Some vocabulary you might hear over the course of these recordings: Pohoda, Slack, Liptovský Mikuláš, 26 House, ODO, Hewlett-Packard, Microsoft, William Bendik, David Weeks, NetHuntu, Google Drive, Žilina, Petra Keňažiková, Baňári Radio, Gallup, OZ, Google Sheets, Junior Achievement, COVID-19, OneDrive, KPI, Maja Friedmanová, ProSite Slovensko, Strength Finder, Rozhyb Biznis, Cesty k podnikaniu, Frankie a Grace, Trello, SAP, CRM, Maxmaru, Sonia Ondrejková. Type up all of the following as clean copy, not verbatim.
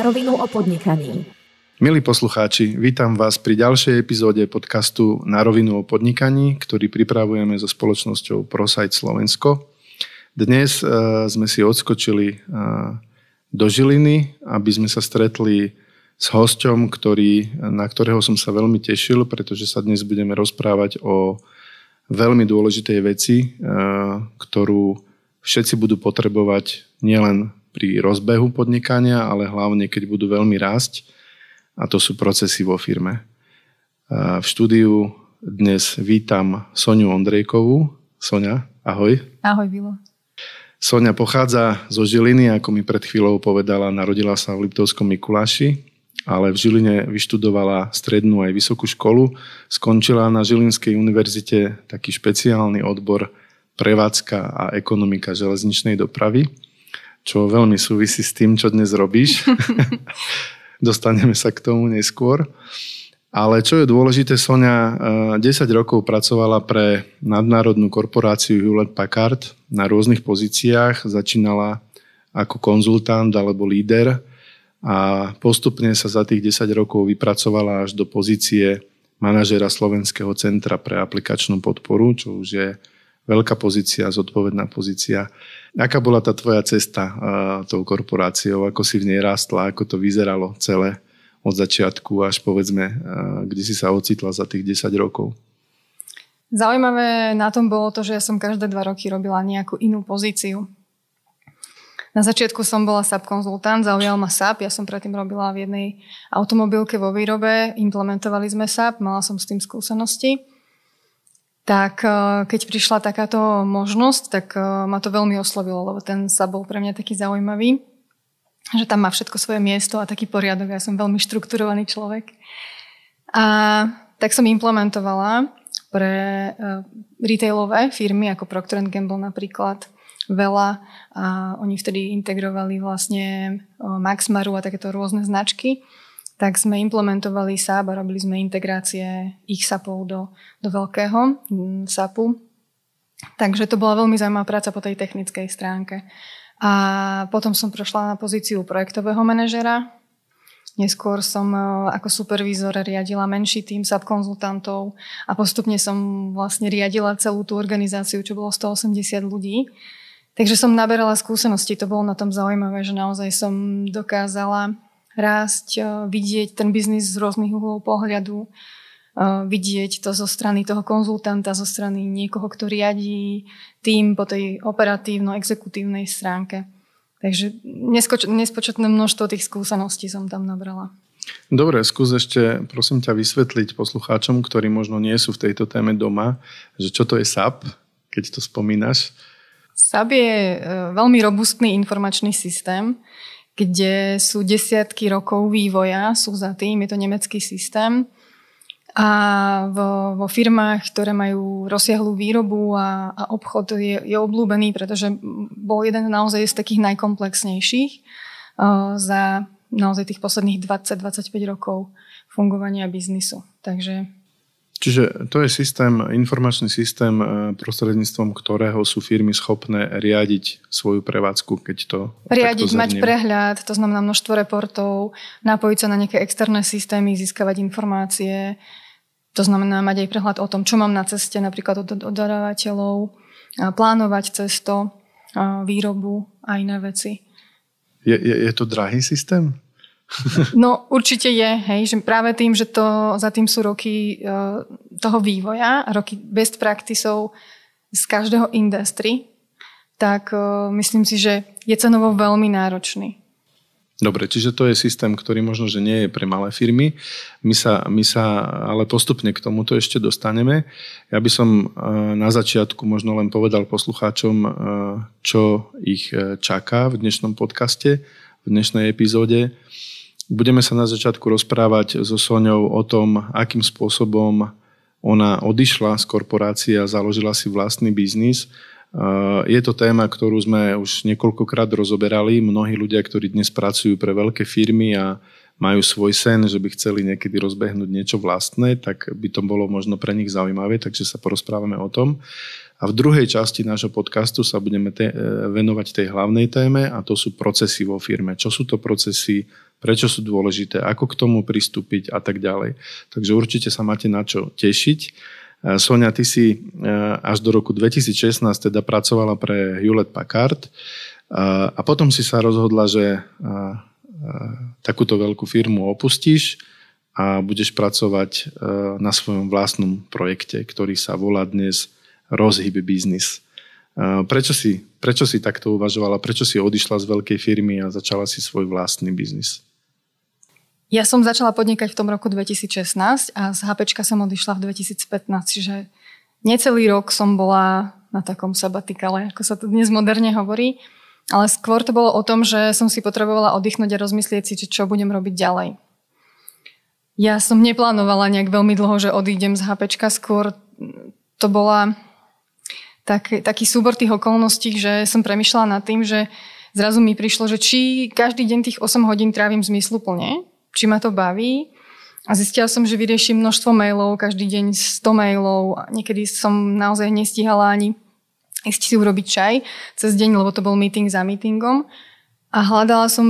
na rovinu o podnikaní. Milí poslucháči, vítam vás pri ďalšej epizóde podcastu Na rovinu o podnikaní, ktorý pripravujeme so spoločnosťou ProSite Slovensko. Dnes sme si odskočili do Žiliny, aby sme sa stretli s hosťom, na ktorého som sa veľmi tešil, pretože sa dnes budeme rozprávať o veľmi dôležitej veci, ktorú všetci budú potrebovať nielen pri rozbehu podnikania, ale hlavne, keď budú veľmi rásť. A to sú procesy vo firme. V štúdiu dnes vítam Soniu Ondrejkovú. Sonia, ahoj. Ahoj, Vilo. Sonia pochádza zo Žiliny, ako mi pred chvíľou povedala, narodila sa v Liptovskom Mikuláši, ale v Žiline vyštudovala strednú aj vysokú školu. Skončila na Žilinskej univerzite taký špeciálny odbor prevádzka a ekonomika železničnej dopravy, čo veľmi súvisí s tým, čo dnes robíš. Dostaneme sa k tomu neskôr. Ale čo je dôležité, Sonia 10 rokov pracovala pre nadnárodnú korporáciu Hewlett-Packard na rôznych pozíciách. Začínala ako konzultant alebo líder a postupne sa za tých 10 rokov vypracovala až do pozície manažéra Slovenského centra pre aplikačnú podporu, čo už je veľká pozícia, zodpovedná pozícia. Aká bola tá tvoja cesta tou korporáciou? Ako si v nej rástla? Ako to vyzeralo celé od začiatku až povedzme, kde si sa ocitla za tých 10 rokov? Zaujímavé na tom bolo to, že ja som každé 2 roky robila nejakú inú pozíciu. Na začiatku som bola SAP konzultant, zaujal ma SAP. Ja som predtým robila v jednej automobilke vo výrobe, implementovali sme SAP, mala som s tým skúsenosti. Tak keď prišla takáto možnosť, tak ma to veľmi oslovilo, lebo ten SAP bol pre mňa taký zaujímavý, že tam má všetko svoje miesto a taký poriadok. Ja som veľmi štrukturovaný človek. A tak som implementovala pre retailové firmy, ako Procter & Gamble napríklad, veľa. A oni vtedy integrovali vlastne Maxmaru a takéto rôzne značky. Tak sme implementovali SAP a robili sme integrácie ich SAPov do veľkého SAPu. Takže to bola veľmi zaujímavá práca po tej technickej stránke. A potom som prešla na pozíciu projektového manažera. Neskôr som ako supervízor riadila menší tím SAP konzultantov a postupne som vlastne riadila celú tú organizáciu, čo bolo 180 ľudí. Takže som naberala skúsenosti. To bolo na tom zaujímavé, že naozaj som dokázala rásť, vidieť ten biznis z rôznych uhlov pohľadu, vidieť to zo strany toho konzultanta, zo strany niekoho, kto riadí tým po tej operatívno-exekutívnej stránke. Takže nespočetné množstvo tých skúseností som tam nabrala. Dobre, skús ešte, prosím ťa, vysvetliť poslucháčom, ktorí možno nie sú v tejto téme doma, že čo to je SAP, keď to spomínaš. SAP je veľmi robustný informačný systém, kde sú desiatky rokov vývoja, sú za tým, je to nemecký systém. A vo firmách, ktoré majú rozsiahlú výrobu a obchod je obľúbený, pretože bol jeden naozaj z takých najkomplexnejších za naozaj tých posledných 20-25 rokov fungovania biznisu. Takže... Čiže to je systém, informačný systém, prostredníctvom ktorého sú firmy schopné riadiť svoju prevádzku, keď to... Riadiť, mať prehľad, to znamená množstvo reportov, napojiť sa na nejaké externé systémy, získavať informácie, to znamená mať aj prehľad o tom, čo mám na ceste, napríklad od dodávateľov, plánovať cestu, výrobu a iné veci. Je to drahý systém? No určite je, hej, že práve tým, že to za tým sú roky toho vývoja a roky best practiceov z každého industry, tak myslím si, že je cenovo veľmi náročný. Dobre, čiže to je systém, ktorý možno, že nie je pre malé firmy. My sa ale postupne k tomuto ešte dostaneme. Ja by som na začiatku možno len povedal poslucháčom, čo ich čaká v dnešnom podcaste, v dnešnej epizóde. Budeme sa na začiatku rozprávať so Soňou o tom, akým spôsobom ona odišla z korporácie a založila si vlastný biznis. Je to téma, ktorú sme už niekoľkokrát rozoberali. Mnohí ľudia, ktorí dnes pracujú pre veľké firmy a majú svoj sen, že by chceli niekedy rozbehnúť niečo vlastné, tak by to bolo možno pre nich zaujímavé, takže sa porozprávame o tom. A v druhej časti nášho podcastu sa budeme venovať tej hlavnej téme, a to sú procesy vo firme. Čo sú to procesy, prečo sú dôležité, ako k tomu pristúpiť a tak ďalej. Takže určite sa máte na čo tešiť. Sonia, ty si až do roku 2016 teda pracovala pre Hewlett-Packard a potom si sa rozhodla, že takúto veľkú firmu opustíš a budeš pracovať na svojom vlastnom projekte, ktorý sa volá dnes Rozhyb Biznis. Prečo si takto uvažovala? Prečo si odišla z veľkej firmy a začala si svoj vlastný biznis? Ja som začala podnikať v tom roku 2016 a z HPčka som odišla v 2015, čiže necelý rok som bola na takom sabatikale, ako sa to dnes moderne hovorí, ale skôr to bolo o tom, že som si potrebovala oddychnúť a rozmyslieť si, čo budem robiť ďalej. Ja som neplánovala nejak veľmi dlho, že odídem z HPčka, skôr to bola taký súbor tých okolností, že som premýšľala nad tým, že zrazu mi prišlo, že či každý deň tých 8 hodín trávim zmysluplne, či ma to baví. A zistila som, že vyrieším množstvo mailov, každý deň 100 mailov. Niekedy som naozaj nestihala ani ísť si urobiť čaj cez deň, lebo to bol meeting za meetingom. A hľadala som,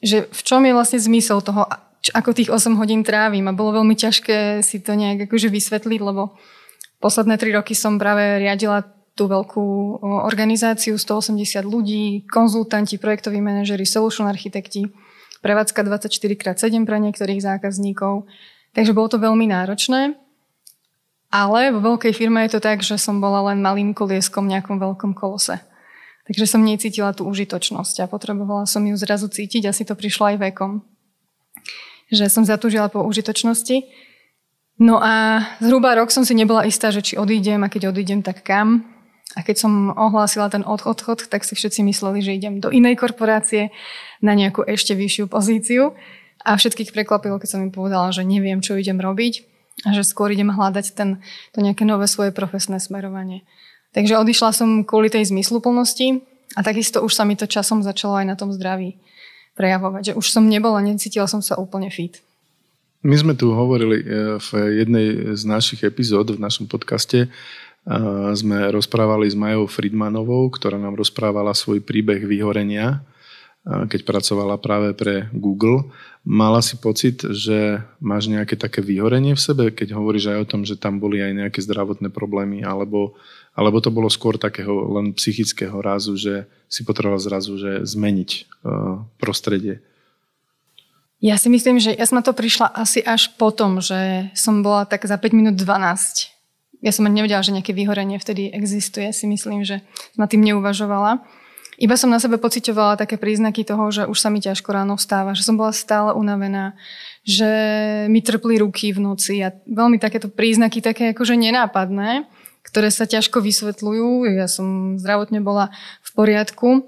že v čom je vlastne zmysel toho, ako tých 8 hodín trávim. A bolo veľmi ťažké si to nejak akože vysvetliť, lebo posledné 3 roky som práve riadila tú veľkú organizáciu, 180 ľudí, konzultanti, projektoví manažeri, solution architekti. Prevádzka 24x7 pre niektorých zákazníkov. Takže bolo to veľmi náročné. Ale vo veľkej firme je to tak, že som bola len malým kolieskom v nejakom veľkom kolose. Takže som necítila tú užitočnosť a potrebovala som ju zrazu cítiť. Asi to prišlo aj vekom. Že som zatúžila po užitočnosti. No a zhruba rok som si nebola istá, že či odídem a keď odídem, tak kam. A keď som ohlásila ten odchod, tak si všetci mysleli, že idem do inej korporácie na nejakú ešte vyššiu pozíciu. A všetkých prekvapilo, keď som im povedala, že neviem, čo idem robiť a že skôr idem hľadať to nejaké nové svoje profesné smerovanie. Takže odišla som kvôli tej zmysluplnosti a takisto už sa mi to časom začalo aj na tom zdraví prejavovať. Že už som nebola, necítila som sa úplne fit. My sme tu hovorili v jednej z našich epizód v našom podcaste, sme rozprávali s Majou Friedmanovou, ktorá nám rozprávala svoj príbeh vyhorenia, keď pracovala práve pre Google. Mala si pocit, že máš nejaké také vyhorenie v sebe, keď hovoríš aj o tom, že tam boli aj nejaké zdravotné problémy, alebo to bolo skôr takého len psychického rázu, že si potrebovala zrazu že zmeniť prostredie? Ja si myslím, že ja som na to prišla asi až potom, že som bola tak za 5 minút 12. Ja som ani nevedela, že nejaké vyhorenie vtedy existuje. Si myslím, že som na tým neuvažovala. Iba som na sebe pociťovala také príznaky toho, že už sa mi ťažko ráno vstáva, že som bola stále unavená, že mi trpli ruky v noci a veľmi takéto príznaky, také akože nenápadné, ktoré sa ťažko vysvetľujú. Ja som zdravotne bola v poriadku,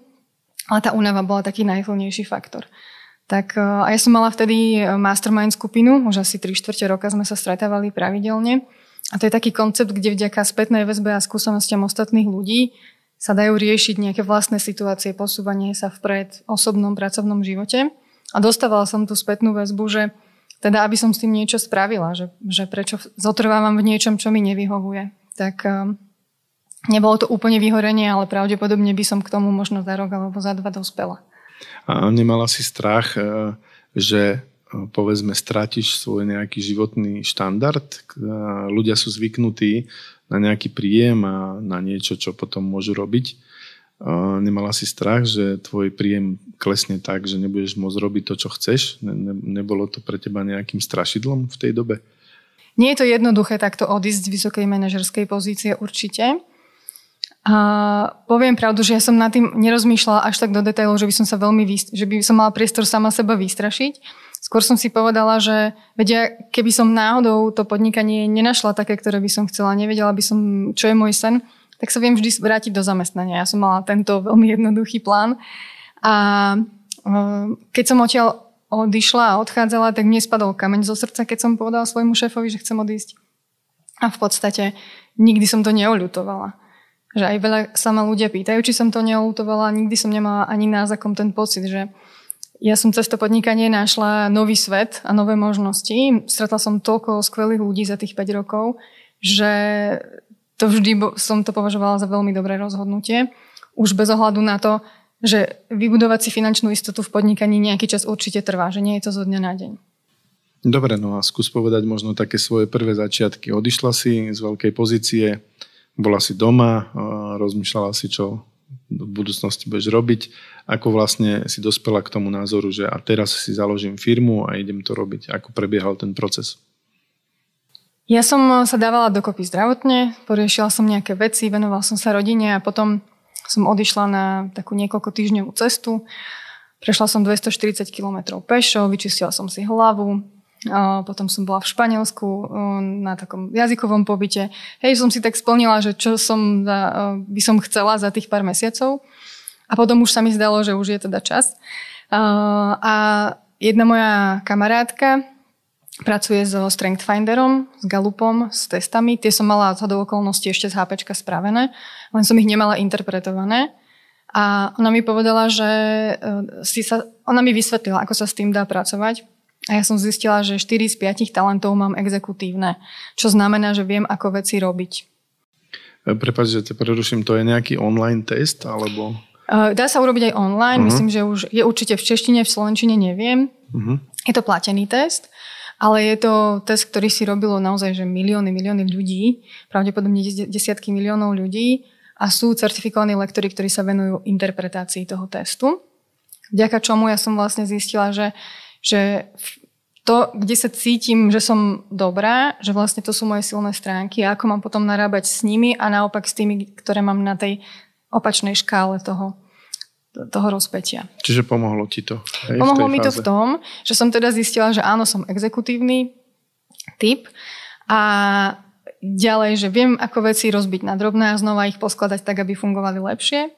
ale tá únava bola taký najsilnejší faktor. Tak, a ja som mala vtedy mastermind skupinu, už asi 3/4 roka sme sa stretávali pravidelne. A to je taký koncept, kde vďaka spätnej väzbe a skúsenostiam ostatných ľudí sa dajú riešiť nejaké vlastné situácie, posúvanie sa vpred v osobnom, pracovnom živote. A dostávala som tú spätnú väzbu, že teda aby som s tým niečo spravila, že prečo zotrvávam v niečom, čo mi nevyhovuje. Tak nebolo to úplne vyhorenie, ale pravdepodobne by som k tomu možno za rok alebo za 2 dospela. A nemala si strach, že povedzme, stratíš svoj nejaký životný štandard. Ľudia sú zvyknutí na nejaký príjem a na niečo, čo potom môžu robiť. Nemala si strach, že tvoj príjem klesne tak, že nebudeš môcť robiť to, čo chceš? Nebolo to pre teba nejakým strašidlom v tej dobe? Nie je to jednoduché takto odísť z vysokej manažerskej pozície určite. A poviem pravdu, že ja som nad tým nerozmýšľala až tak do detailov, že by som mala priestor sama seba vystrašiť. Skôr som si povedala, že vedia, keby som náhodou to podnikanie nenašla také, ktoré by som chcela, nevedela by som, čo je môj sen, tak sa viem vždy vrátiť do zamestnania. Ja som mala tento veľmi jednoduchý plán. A keď som odtiaľ odišla a odchádzala, tak mne spadol kameň zo srdca, keď som povedala svojmu šéfovi, že chcem odísť. A v podstate nikdy som to neoľutovala. Že aj veľa sa ma ľudia pýtajú, či som to neoľutovala, nikdy som nemala ani názakom ten pocit, že ja som cez to podnikanie našla nový svet a nové možnosti. Stretla som toľko skvelých ľudí za tých 5 rokov, že to vždy som to považovala za veľmi dobré rozhodnutie. Už bez ohľadu na to, že vybudovať si finančnú istotu v podnikaní nejaký čas určite trvá, že nie je to zo dňa na deň. Dobre, no a skús povedať možno také svoje prvé začiatky. Odišla si z veľkej pozície, bola si doma, rozmýšľala si, čo v budúcnosti budeš robiť, ako vlastne si dospela k tomu názoru, že a teraz si založím firmu a idem to robiť. Ako prebiehal ten proces? Ja som sa dávala dokopy zdravotne, poriešila som nejaké veci, venoval som sa rodine a potom som odišla na takú niekoľko týždňovú cestu. Prešla som 240 km pešo, vyčistila som si hlavu, potom som bola v Španielsku na takom jazykovom pobyte. Hej, som si tak splnila, že čo som by som chcela za tých pár mesiacov. A potom už sa mi zdalo, že už je teda čas. A jedna moja kamarátka pracuje so Strength Finderom, s Gallupom, s testami. Tie som mala zhodou okolností ešte z HPčka spravené, len som ich nemala interpretované. A ona mi povedala, že ona mi vysvetlila, ako sa s tým dá pracovať. A ja som zistila, že 4 z 5 talentov mám exekutívne, čo znamená, že viem, ako veci robiť. Prepáč, že te preruším, to je nejaký online test? Alebo... Dá sa urobiť aj online, myslím, že už je určite v češtine, v slovenčine neviem. Je to platený test, ale je to test, ktorý si robilo naozaj že milióny ľudí, pravdepodobne desiatky miliónov ľudí. A sú certifikovaní lektori, ktorí sa venujú interpretácii toho testu. Vďaka čomu ja som vlastne zistila, že to, kde sa cítim, že som dobrá, že vlastne to sú moje silné stránky a ako mám potom narábať s nimi a naopak s tými, ktoré mám na tej opačnej škále toho rozpätia. Čiže pomohlo ti to? Pomohlo mi to v tom, že som teda zistila, že áno, som exekutívny typ a ďalej, že viem, ako veci rozbiť na drobné a znova ich poskladať tak, aby fungovali lepšie.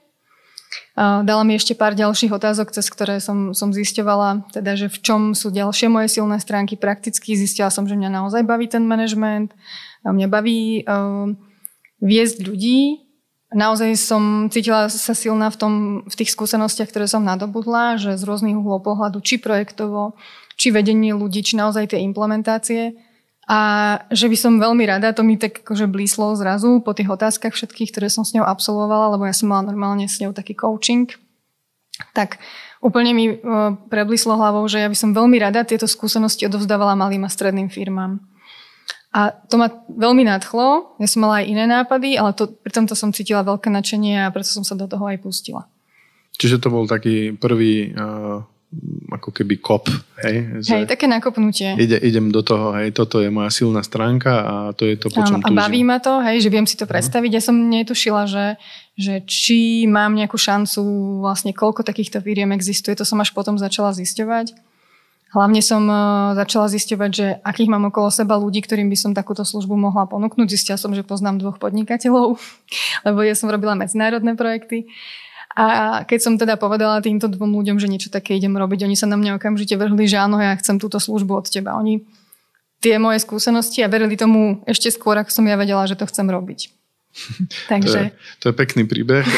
Dala mi ešte pár ďalších otázok, cez ktoré som zisťovala, teda, že v čom sú ďalšie moje silné stránky. Prakticky zistila som, že mňa naozaj baví ten manažment, mňa baví viesť ľudí. Naozaj som cítila sa silná v tých skúsenostiach, ktoré som nadobudla, že z rôznych uhlov pohľadu, či projektovo, či vedenie ľudí, či naozaj tie implementácie. A že by som veľmi rada, to mi tak akože blíslo zrazu po tých otázkach všetkých, ktoré som s ňou absolvovala, lebo ja som mala normálne s ňou taký coaching. Tak úplne mi preblíslo hlavou, že ja by som veľmi rada tieto skúsenosti odovzdávala malým a stredným firmám. A to ma veľmi nadchlo. Ja som mala aj iné nápady, ale pri tomto som cítila veľké nadšenie a preto som sa do toho aj pustila. Čiže to bol taký prvý... ako keby kop. Hej, také nakopnutie. Idem do toho, hej, toto je moja silná stránka a to je to, po čom túžim. A baví ma to, hej, že viem si to predstaviť. Ja som netušila, že či mám nejakú šancu, vlastne koľko takýchto firiem existuje, to som až potom začala zisťovať. Hlavne som začala zisťovať, že akých mám okolo seba ľudí, ktorým by som takúto službu mohla ponúknuť. Zistila som, že poznám 2 podnikateľov, lebo ja som robila medzinárodné projekty. A keď som teda povedala týmto 2 ľuďom, že niečo také idem robiť, oni sa na mňa okamžite vrhli, že áno, ja chcem túto službu od teba. Oni tie moje skúsenosti a verili tomu ešte skôr, ako som ja vedela, že to chcem robiť. Takže... To je pekný príbeh.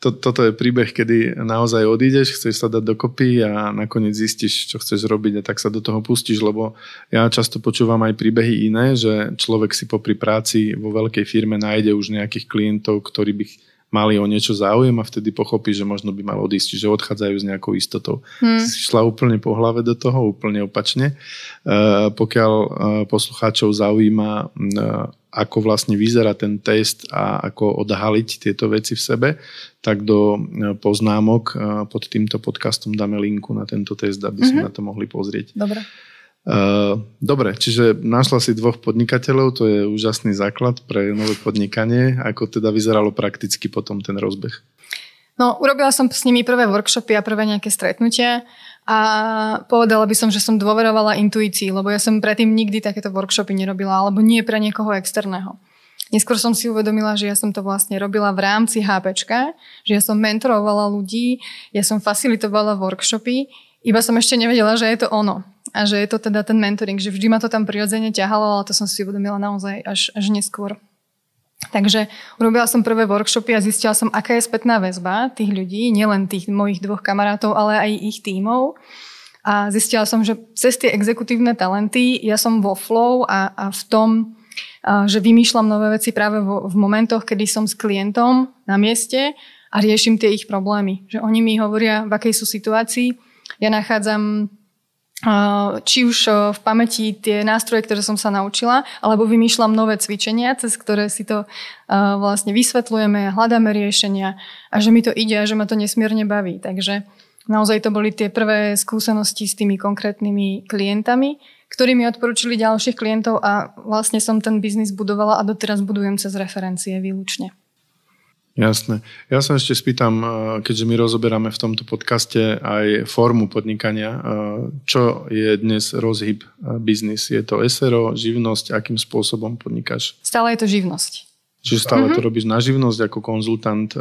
Toto je príbeh, kedy naozaj odídeš, chceš sa dať dokopy a nakoniec zistíš, čo chceš robiť a tak sa do toho pustíš, lebo ja často počúvam aj príbehy iné, že človek si popri práci vo veľkej firme nájde už nejakých klientov, ktorí by mali o niečo záujem a vtedy pochopí, že možno by mal odísť, že odchádzajú s nejakou istotou. Šla úplne po hlave do toho, úplne opačne. Pokiaľ poslucháčov zaujíma, ako vlastne vyzerá ten test a ako odhaliť tieto veci v sebe, tak do poznámok pod týmto podcastom dáme linku na tento test, aby sme na to mohli pozrieť. Dobre. Dobre, čiže našla si 2 podnikateľov, to je úžasný základ pre nové podnikanie. Ako teda vyzeralo prakticky potom ten rozbeh? No, urobila som s nimi prvé workshopy a prvé nejaké stretnutia a povedala by som, že som dôverovala intuícii, lebo ja som predtým nikdy takéto workshopy nerobila, alebo nie pre niekoho externého. Neskôr som si uvedomila, že ja som to vlastne robila v rámci HPčka, že ja som mentorovala ľudí, ja som facilitovala workshopy, iba som ešte nevedela, že je to ono. A že je to teda ten mentoring, že vždy ma to tam prirodzene ťahalo, ale to som si uvedomila naozaj až neskôr. Takže urobila som prvé workshopy a zistila som, aká je spätná väzba tých ľudí, nielen tých mojich 2 kamarátov, ale aj ich tímov. A zistila som, že cez tie exekutívne talenty ja som vo flow a v tom, že vymýšľam nové veci práve v momentoch, kedy som s klientom na mieste a riešim tie ich problémy. Že oni mi hovoria, v akej sú situácii. Ja nachádzam či už v pamäti tie nástroje, ktoré som sa naučila, alebo vymýšľam nové cvičenia, cez ktoré si to vlastne vysvetľujeme, hľadáme riešenia a že mi to ide a že ma to nesmierne baví. Takže naozaj to boli tie prvé skúsenosti s tými konkrétnymi klientami, ktorí mi odporúčili ďalších klientov a vlastne som ten biznis budovala a doteraz budujem cez referencie výlučne. Jasné. Ja sa ešte spýtam, keďže my rozoberáme v tomto podcaste aj formu podnikania, čo je dnes rozhyb biznis? Je to SRO, živnosť, akým spôsobom podnikáš? Stále je to živnosť. Čiže stále to robíš na živnosť ako konzultant,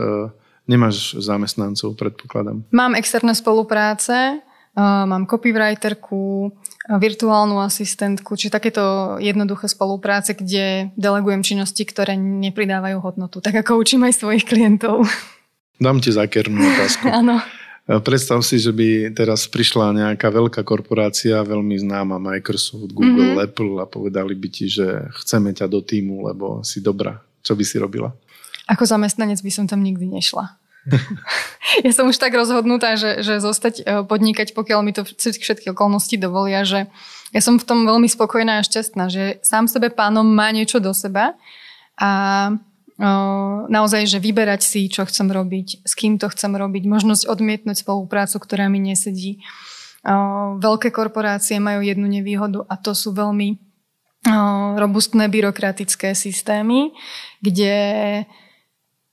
nemáš zamestnancov, predpokladám. Mám externé spolupráce, mám copywriterku, virtuálnu asistentku, či takéto jednoduché spolupráce, kde delegujem činnosti, ktoré nepridávajú hodnotu. Tak ako učím aj svojich klientov. Dám ti zákernú otázku. Áno. Predstav si, že by teraz prišla nejaká veľká korporácia, veľmi známa, Microsoft, Google, Apple a povedali by ti, že chceme ťa do tímu, lebo si dobrá. Čo by si robila? Ako zamestnanec by som tam nikdy nešla. Ja som už tak rozhodnutá, že zostať podnikať, pokiaľ mi to všetky okolnosti dovolia, že ja som v tom veľmi spokojná a šťastná, že sám sebe pánom má niečo do seba a naozaj, že vyberať si, čo chcem robiť, s kým to chcem robiť, možnosť odmietnúť spoluprácu, ktorá mi nesedí. Veľké korporácie majú jednu nevýhodu a to sú veľmi robustné byrokratické systémy, kde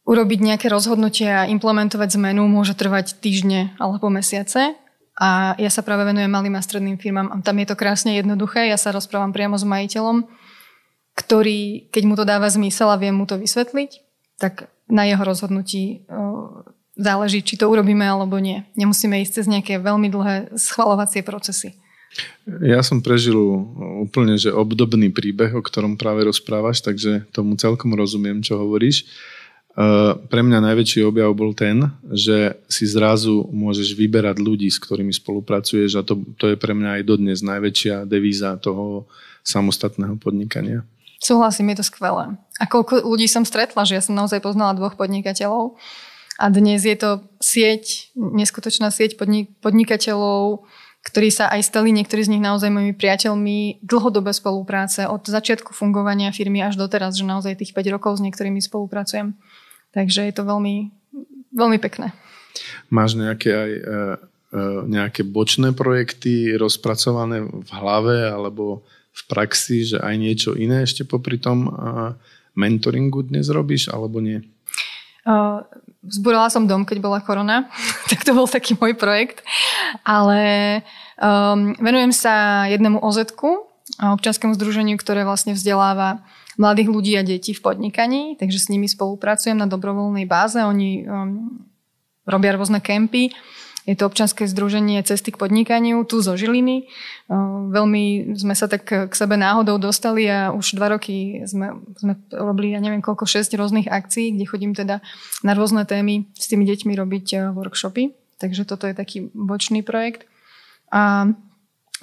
urobiť nejaké rozhodnutie a implementovať zmenu môže trvať týždne alebo mesiace. A ja sa práve venujem malým a stredným firmám. A tam je to krásne jednoduché. Ja sa rozprávam priamo s majiteľom, ktorý, keď mu to dáva zmysel a viem mu to vysvetliť, tak na jeho rozhodnutí záleží, či to urobíme alebo nie. Nemusíme ísť cez nejaké veľmi dlhé schvaľovacie procesy. Ja som prežil úplne že obdobný príbeh, o ktorom práve rozprávaš, takže tomu celkom rozumiem, čo hovoríš. Pre mňa najväčší objav bol ten, že si zrazu môžeš vyberať ľudí, s ktorými spolupracuješ a to je pre mňa aj dodnes najväčšia devíza toho samostatného podnikania. Súhlasím, je to skvelé. A koľko ľudí som stretla, že ja som naozaj poznala 2 podnikateľov a dnes je to sieť, neskutočná sieť podnikateľov, ktorí sa aj stali, niektorí z nich naozaj mojimi priateľmi, dlhodobé spolupráce od začiatku fungovania firmy až doteraz, že naozaj tých 5 rokov s niektorými spolupracujem. Takže je to veľmi, veľmi pekné. Máš nejaké aj nejaké bočné projekty rozpracované v hlave alebo v praxi, že aj niečo iné ešte popri tom mentoringu dnes robíš alebo nie? Zburala som dom, keď bola korona, tak to bol taký môj projekt. Ale venujem sa jednému OZ-ku, občianskému združeniu, ktoré vlastne vzdeláva mladých ľudí a detí v podnikaní, takže s nimi spolupracujem na dobrovoľnej báze. Oni robia rôzne kempy. Je to občianske združenie Cesty k podnikaniu, tu zo Žiliny. Veľmi sme sa tak k sebe náhodou dostali a už 2 roky sme robili, ja neviem koľko, 6 rôznych akcií, kde chodím teda na rôzne témy s tými deťmi robiť workshopy. Takže toto je taký bočný projekt. A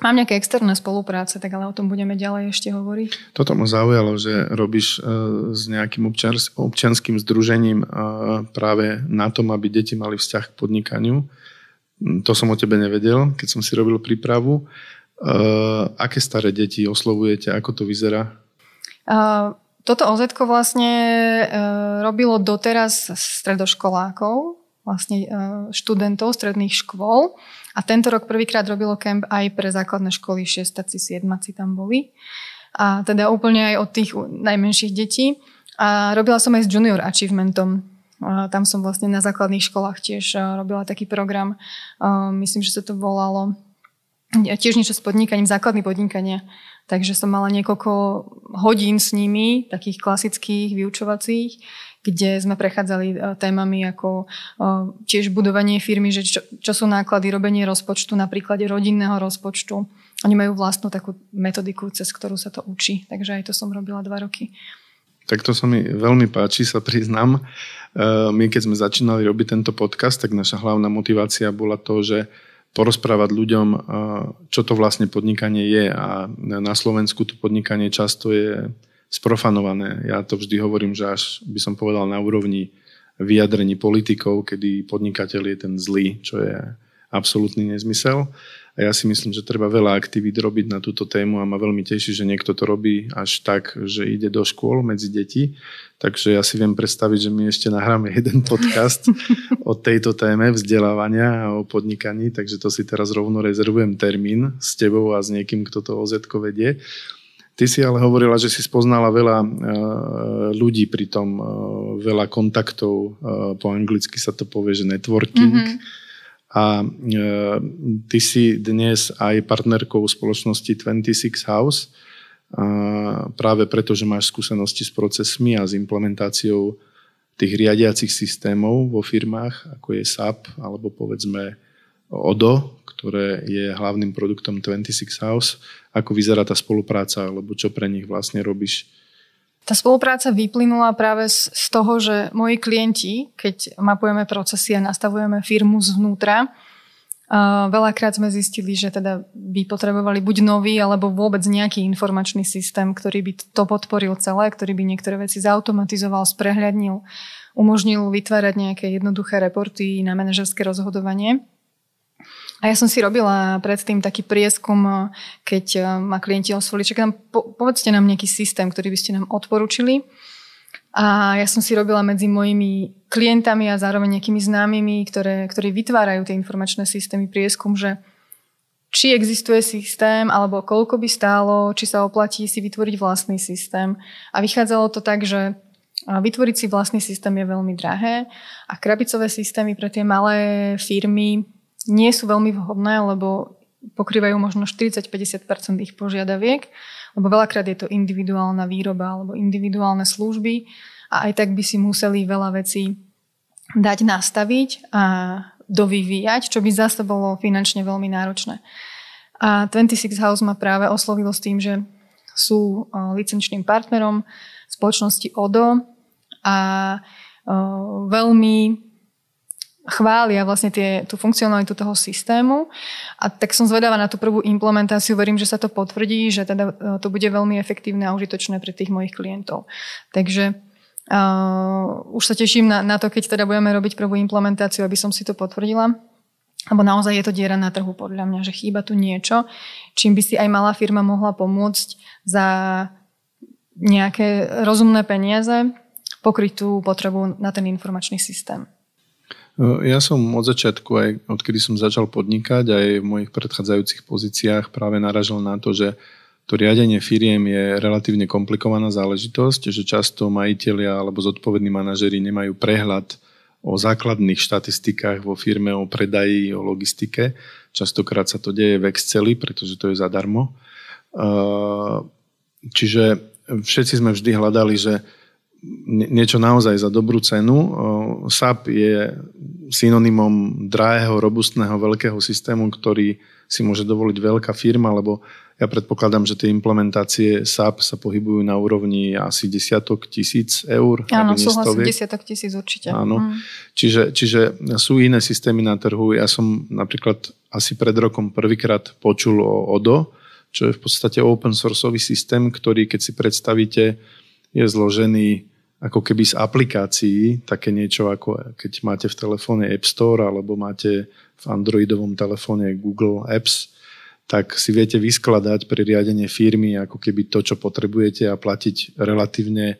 mám nejaké externé spolupráce, tak ale o tom budeme ďalej ešte hovoriť. Toto ma zaujalo, že robíš s nejakým občianským združením práve na tom, aby deti mali vzťah k podnikaniu. To som o tebe nevedel, keď som si robil prípravu. Aké staré deti oslovujete? Ako to vyzerá? Toto OZ-ko vlastne robilo doteraz stredoškolákov, vlastne študentov stredných škôl. A tento rok prvýkrát robilo kemp aj pre základné školy, 6-ci, 7-ci tam boli. A teda úplne aj od tých najmenších detí. A robila som aj s Junior Achievementom. A tam som vlastne na základných školách tiež robila taký program. Myslím, že sa to volalo tiež niečo s podnikaním, základné podnikanie. Takže som mala niekoľko hodín s nimi, takých klasických, vyučovacích, kde sme prechádzali témami ako tiež budovanie firmy, že čo sú náklady, robenie rozpočtu, na príklade rodinného rozpočtu. Oni majú vlastnú takú metodiku, cez ktorú sa to učí. Takže aj to som robila 2 roky. Tak to sa mi veľmi páči, sa priznám. My keď sme začínali robiť tento podcast, tak naša hlavná motivácia bola to, že porozprávať ľuďom, čo to vlastne podnikanie je. A na Slovensku to podnikanie často je sprofanované. Ja to vždy hovorím, že až by som povedal na úrovni vyjadrení politikov, kedy podnikateľ je ten zlý, čo je absolútny nezmysel. A ja si myslím, že treba veľa aktivít robiť na túto tému a ma veľmi teší, že niekto to robí až tak, že ide do škôl medzi deti. Takže ja si viem predstaviť, že my ešte nahráme jeden podcast o tejto téme vzdelávania a o podnikaní, takže to si teraz rovno rezervujem termín s tebou a s niekým, kto to OZ-ko vedie. Ty si ale hovorila, že si spoznala veľa ľudí, pritom veľa kontaktov, po anglicky sa to povie, že networking. Mm-hmm. A ty si dnes aj partnerkou spoločnosti 26 House, práve preto, že máš skúsenosti s procesmi a s implementáciou tých riadiacich systémov vo firmách, ako je SAP, alebo povedzme ODO, ktoré je hlavným produktom 26 House. Ako vyzerá tá spolupráca, alebo čo pre nich vlastne robíš? Tá spolupráca vyplynula práve z toho, že moji klienti, keď mapujeme procesy a nastavujeme firmu zvnútra, veľakrát sme zistili, že teda by potrebovali buď nový, alebo vôbec nejaký informačný systém, ktorý by to podporil celé, ktorý by niektoré veci zautomatizoval, sprehľadnil, umožnil vytvárať nejaké jednoduché reporty na manažerské rozhodovanie. A ja som si robila predtým taký prieskum, keď ma klienti osvojili, čak nám, povedzte nám nejaký systém, ktorý by ste nám odporúčili. A ja som si robila medzi mojimi klientami a zároveň nejakými známymi, ktorí vytvárajú tie informačné systémy, prieskum, že či existuje systém, alebo koľko by stálo, či sa oplatí si vytvoriť vlastný systém. A vychádzalo to tak, že vytvoriť si vlastný systém je veľmi drahé a krabicové systémy pre tie malé firmy nie sú veľmi vhodné, lebo pokrývajú možno 40-50% ich požiadaviek, lebo veľakrát je to individuálna výroba alebo individuálne služby a aj tak by si museli veľa vecí dať nastaviť a dovyvíjať, čo by zase bolo finančne veľmi náročné. A 26 House ma práve oslovilo s tým, že sú licenčným partnerom spoločnosti ODO a veľmi chvália vlastne tú funkcionalitu toho systému. A tak som zvedavá na tú prvú implementáciu. Verím, že sa to potvrdí, že teda to bude veľmi efektívne a užitočné pre tých mojich klientov. Takže už sa teším na to, keď teda budeme robiť prvú implementáciu, aby som si to potvrdila. Lebo naozaj je to diera na trhu podľa mňa, že chýba tu niečo, čím by si aj malá firma mohla pomôcť za nejaké rozumné peniaze pokryť tú potrebu na ten informačný systém. Ja som od začiatku, aj odkedy som začal podnikať, aj v mojich predchádzajúcich pozíciách práve naražal na to, že to riadenie firiem je relatívne komplikovaná záležitosť, že často majitelia alebo zodpovední manažeri nemajú prehľad o základných štatistikách vo firme, o predaji, o logistike. Častokrát sa to deje v Exceli, pretože to je zadarmo. Čiže všetci sme vždy hľadali, že niečo naozaj za dobrú cenu. SAP je synonymom drahého, robustného, veľkého systému, ktorý si môže dovoliť veľká firma, lebo ja predpokladám, že tie implementácie SAP sa pohybujú na úrovni asi 10 000 eur. Áno, súhlasím, 10 000 určite. Áno. Čiže sú iné systémy na trhu. Ja som napríklad asi pred rokom prvýkrát počul o ODO, čo je v podstate open source-ový systém, ktorý, keď si predstavíte, je zložený ako keby z aplikácií, také niečo ako keď máte v telefóne App Store alebo máte v androidovom telefóne Google Apps, tak si viete vyskladať pri riadení firmy ako keby to, čo potrebujete a platiť relatívne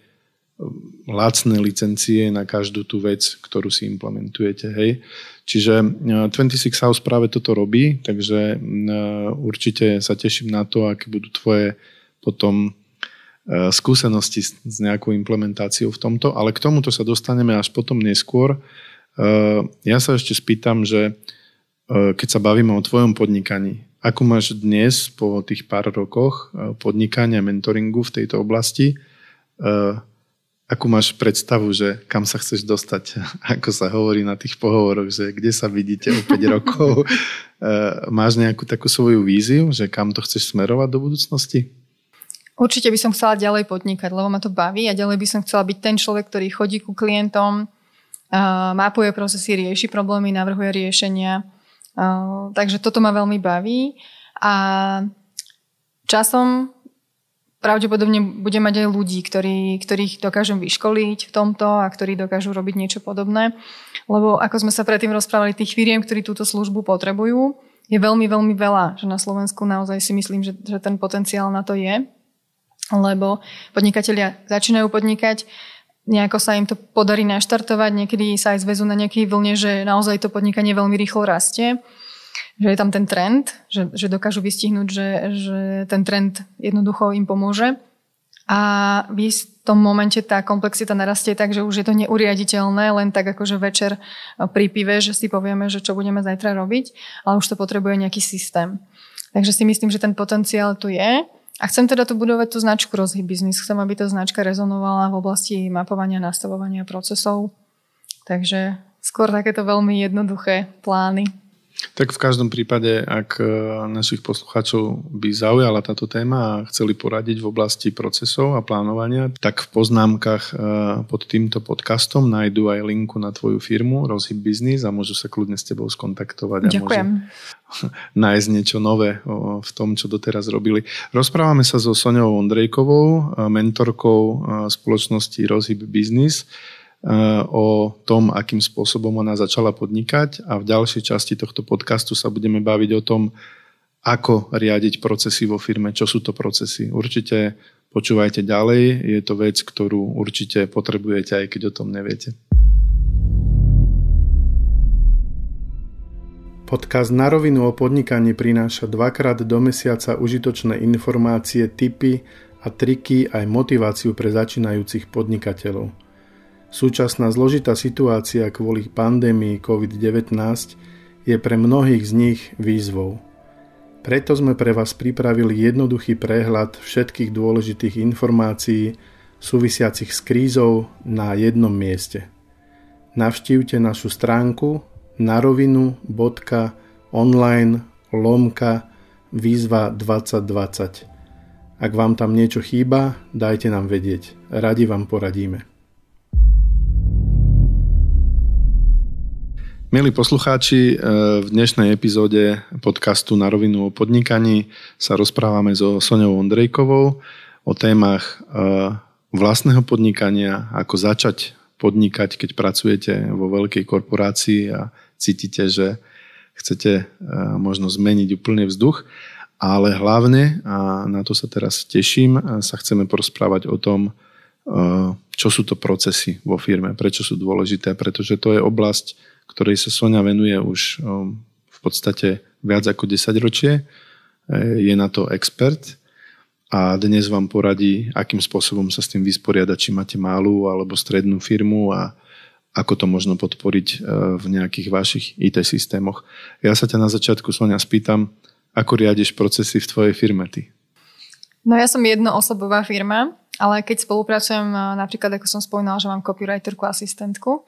lacné licencie na každú tú vec, ktorú si implementujete. Hej. Čiže 26 House práve toto robí, takže určite sa teším na to, aké budú tvoje potom skúsenosti s nejakou implementáciou v tomto, ale k tomuto sa dostaneme až potom neskôr. Ja sa ešte spýtam, že keď sa bavíme o tvojom podnikaní, ako máš dnes po tých pár rokoch podnikania, mentoringu v tejto oblasti, akú máš predstavu, že kam sa chceš dostať, ako sa hovorí na tých pohovoroch, že kde sa vidíte o 5 rokov, máš nejakú takú svoju víziu, že kam to chceš smerovať do budúcnosti? Určite by som chcela ďalej podnikať, lebo ma to baví a ďalej by som chcela byť ten človek, ktorý chodí ku klientom, mapuje procesy, rieši problémy, navrhuje riešenia. Takže toto ma veľmi baví a časom pravdepodobne bude mať aj ľudí, ktorých dokážem vyškoliť v tomto a ktorí dokážu robiť niečo podobné. Lebo ako sme sa predtým rozprávali, tých firiem, ktorí túto službu potrebujú, je veľmi, veľmi veľa. Že na Slovensku naozaj si myslím, že ten potenciál na to je. Lebo podnikatelia začínajú podnikať, nejako sa im to podarí naštartovať, niekedy sa aj zväzú na nejakej vlne, že naozaj to podnikanie veľmi rýchlo rastie. Že je tam ten trend, že dokážu vystihnúť, že ten trend jednoducho im pomôže. A v istom momente tá komplexita narastie tak, že už je to neuriaditeľné, len tak akože večer pri pive, že si povieme, že čo budeme zajtra robiť, ale už to potrebuje nejaký systém. Takže si myslím, že ten potenciál tu je. A chcem teda tu budovať tú značku Rozhyb Biznis. Chcem, aby tá značka rezonovala v oblasti mapovania, nastavovania procesov. Takže skôr takéto veľmi jednoduché plány. Tak v každom prípade, ak našich poslucháčov by zaujala táto téma a chceli poradiť v oblasti procesov a plánovania, tak v poznámkach pod týmto podcastom nájdú aj linku na tvoju firmu Rozhyb Biznis a môžu sa kľudne s tebou skontaktovať. Ďakujem. A môžu nájsť niečo nové v tom, čo doteraz robili. Rozprávame sa so Soniou Ondrejkovou, mentorkou spoločnosti Rozhyb Biznis, o tom, akým spôsobom ona začala podnikať, a v ďalšej časti tohto podcastu sa budeme baviť o tom, ako riadiť procesy vo firme, čo sú to procesy. Určite počúvajte ďalej, je to vec, ktorú určite potrebujete, aj keď o tom neviete. Podcast Na rovinu o podnikaní prináša dvakrát do mesiaca užitočné informácie, tipy a triky, aj motiváciu pre začínajúcich podnikateľov. Súčasná zložitá situácia kvôli pandémii COVID-19 je pre mnohých z nich výzvou. Preto sme pre vás pripravili jednoduchý prehľad všetkých dôležitých informácií súvisiacich s krízou na jednom mieste. Navštívte našu stránku narovinu.online/výzva 2020. Ak vám tam niečo chýba, dajte nám vedieť. Radi vám poradíme. Milí poslucháči, v dnešnej epizóde podcastu Na rovinu o podnikaní sa rozprávame so Soniou Ondrejkovou o témach vlastného podnikania, ako začať podnikať, keď pracujete vo veľkej korporácii a cítite, že chcete možno zmeniť úplne vzduch. Ale hlavne, a na to sa teraz teším, sa chceme porozprávať o tom, čo sú to procesy vo firme, prečo sú dôležité, pretože to je oblasť, ktorej sa Sonia venuje už v podstate viac ako 10 ročie. Je na to expert a dnes vám poradí, akým spôsobom sa s tým vysporiadať, či máte malú alebo strednú firmu a ako to možno podporiť v nejakých vašich IT systémoch. Ja sa ťa na začiatku, Sonia, spýtam, ako riadiš procesy v tvojej firme ty? No ja som jednoosobová firma, ale keď spolupracujem, napríklad ako som spomínala, že mám copywriterku, asistentku,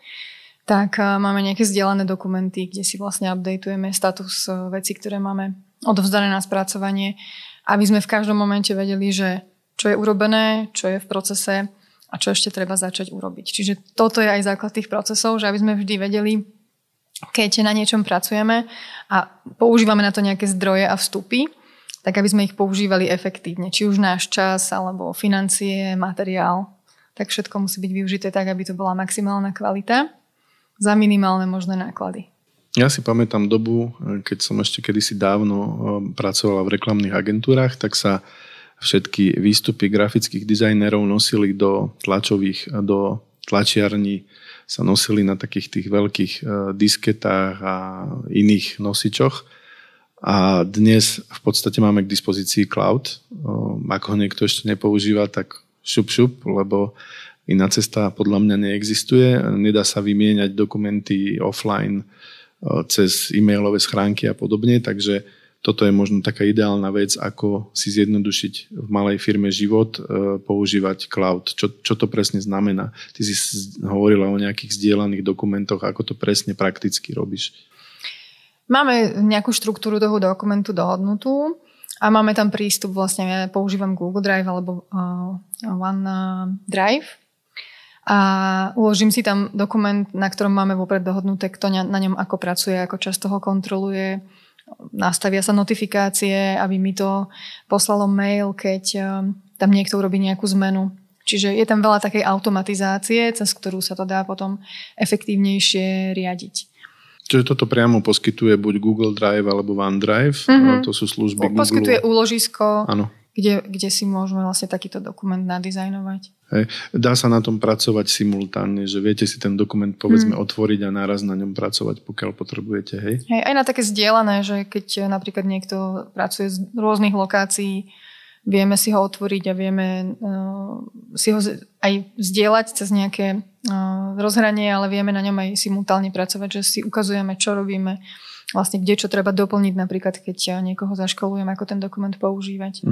tak máme nejaké zdieľané dokumenty, kde si vlastne updateujeme status vecí, ktoré máme odovzdané na spracovanie, aby sme v každom momente vedeli, že čo je urobené, čo je v procese a čo ešte treba začať urobiť. Čiže toto je aj základ tých procesov, že aby sme vždy vedeli, keď na niečom pracujeme a používame na to nejaké zdroje a vstupy, tak aby sme ich používali efektívne. Či už náš čas, alebo financie, materiál, tak všetko musí byť využité tak, aby to bola maximálna kvalita za minimálne možné náklady. Ja si pamätám dobu, keď som ešte kedysi dávno pracovala v reklamných agentúrach, tak sa všetky výstupy grafických dizajnerov nosili do tlačiarní, sa nosili na takých tých veľkých disketách a iných nosičoch. A dnes v podstate máme k dispozícii cloud. Ak ho niekto ešte nepoužíva, tak šup šup, lebo iná cesta podľa mňa neexistuje. Nedá sa vymieňať dokumenty offline cez e-mailové schránky a podobne, takže toto je možno taká ideálna vec, ako si zjednodušiť v malej firme život, používať cloud. Čo to presne znamená? Ty si hovorila o nejakých zdieľaných dokumentoch, ako to presne prakticky robíš? Máme nejakú štruktúru toho dokumentu dohodnutú a máme tam prístup, vlastne ja používam Google Drive alebo OneDrive. A uložím si tam dokument, na ktorom máme vopred dohodnuté, kto na ňom ako pracuje, ako často ho kontroluje. Nastavia sa notifikácie, aby mi to poslalo mail, keď tam niekto urobí nejakú zmenu. Čiže je tam veľa takej automatizácie, cez ktorú sa to dá potom efektívnejšie riadiť. Čiže toto priamo poskytuje buď Google Drive alebo OneDrive, to sú služby Google. Poskytuje úložisko, kde si môžeme vlastne takýto dokument nadizajnovať. Hej. Dá sa na tom pracovať simultánne, že viete si ten dokument povedzme otvoriť a naraz na ňom pracovať, pokiaľ potrebujete. Hej, aj na také zdieľané, že keď napríklad niekto pracuje z rôznych lokácií, vieme si ho otvoriť a vieme si ho aj zdieľať cez nejaké rozhranie, ale vieme na ňom aj simultálne pracovať, že si ukazujeme, čo robíme, vlastne kde čo treba doplniť, napríklad keď niekoho zaškolujem, ako ten dokument používať.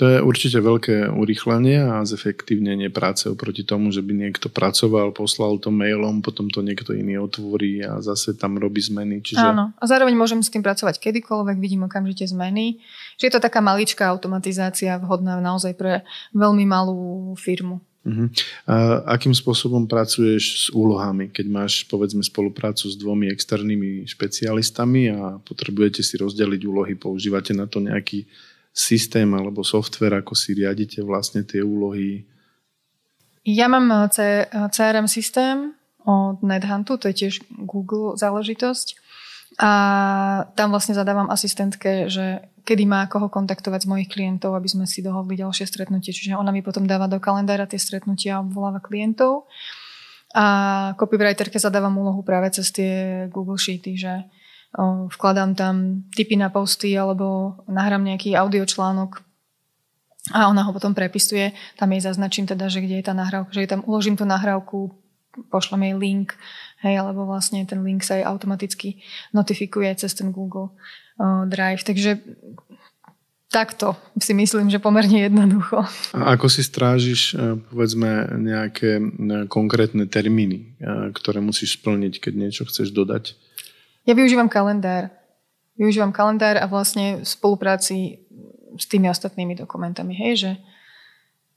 To je určite veľké urýchlenie a zefektívnenie práce oproti tomu, že by niekto pracoval, poslal to mailom, potom to niekto iný otvorí a zase tam robí zmeny. Čiže... Áno, a zároveň môžem s tým pracovať kedykoľvek, vidím okamžite zmeny. Čiže je to taká maličká automatizácia vhodná naozaj pre veľmi malú firmu. A akým spôsobom pracuješ s úlohami, keď máš povedzme spoluprácu s 2 externými špecialistami a potrebujete si rozdeliť úlohy, používate na to nejaký systém alebo software, ako si riadite vlastne tie úlohy? Ja mám CRM systém od NetHuntu, to je tiež Google záležitosť a tam vlastne zadávam asistentke, že kedy má koho kontaktovať z mojich klientov, aby sme si dohodli ďalšie stretnutie. Čiže ona mi potom dáva do kalendára tie stretnutia a obvoláva klientov. A copywriterke zadávam úlohu práve cez tie Google Sheety, že vkladám tam tipy na posty alebo nahrám nejaký audiočlánok a ona ho potom prepistuje. Tam jej zaznačím teda, že kde je tá nahrávka, že tam uložím tú nahrávku, pošlem jej link, hej, alebo vlastne ten link sa jej automaticky notifikuje cez ten Google Drive, takže takto si myslím, že pomerne jednoducho. A ako si strážiš povedzme nejaké konkrétne termíny, ktoré musíš splniť, keď niečo chceš dodať? Ja využívam kalendár. Využívam kalendár a vlastne v spolupráci s tými ostatnými dokumentami, hej,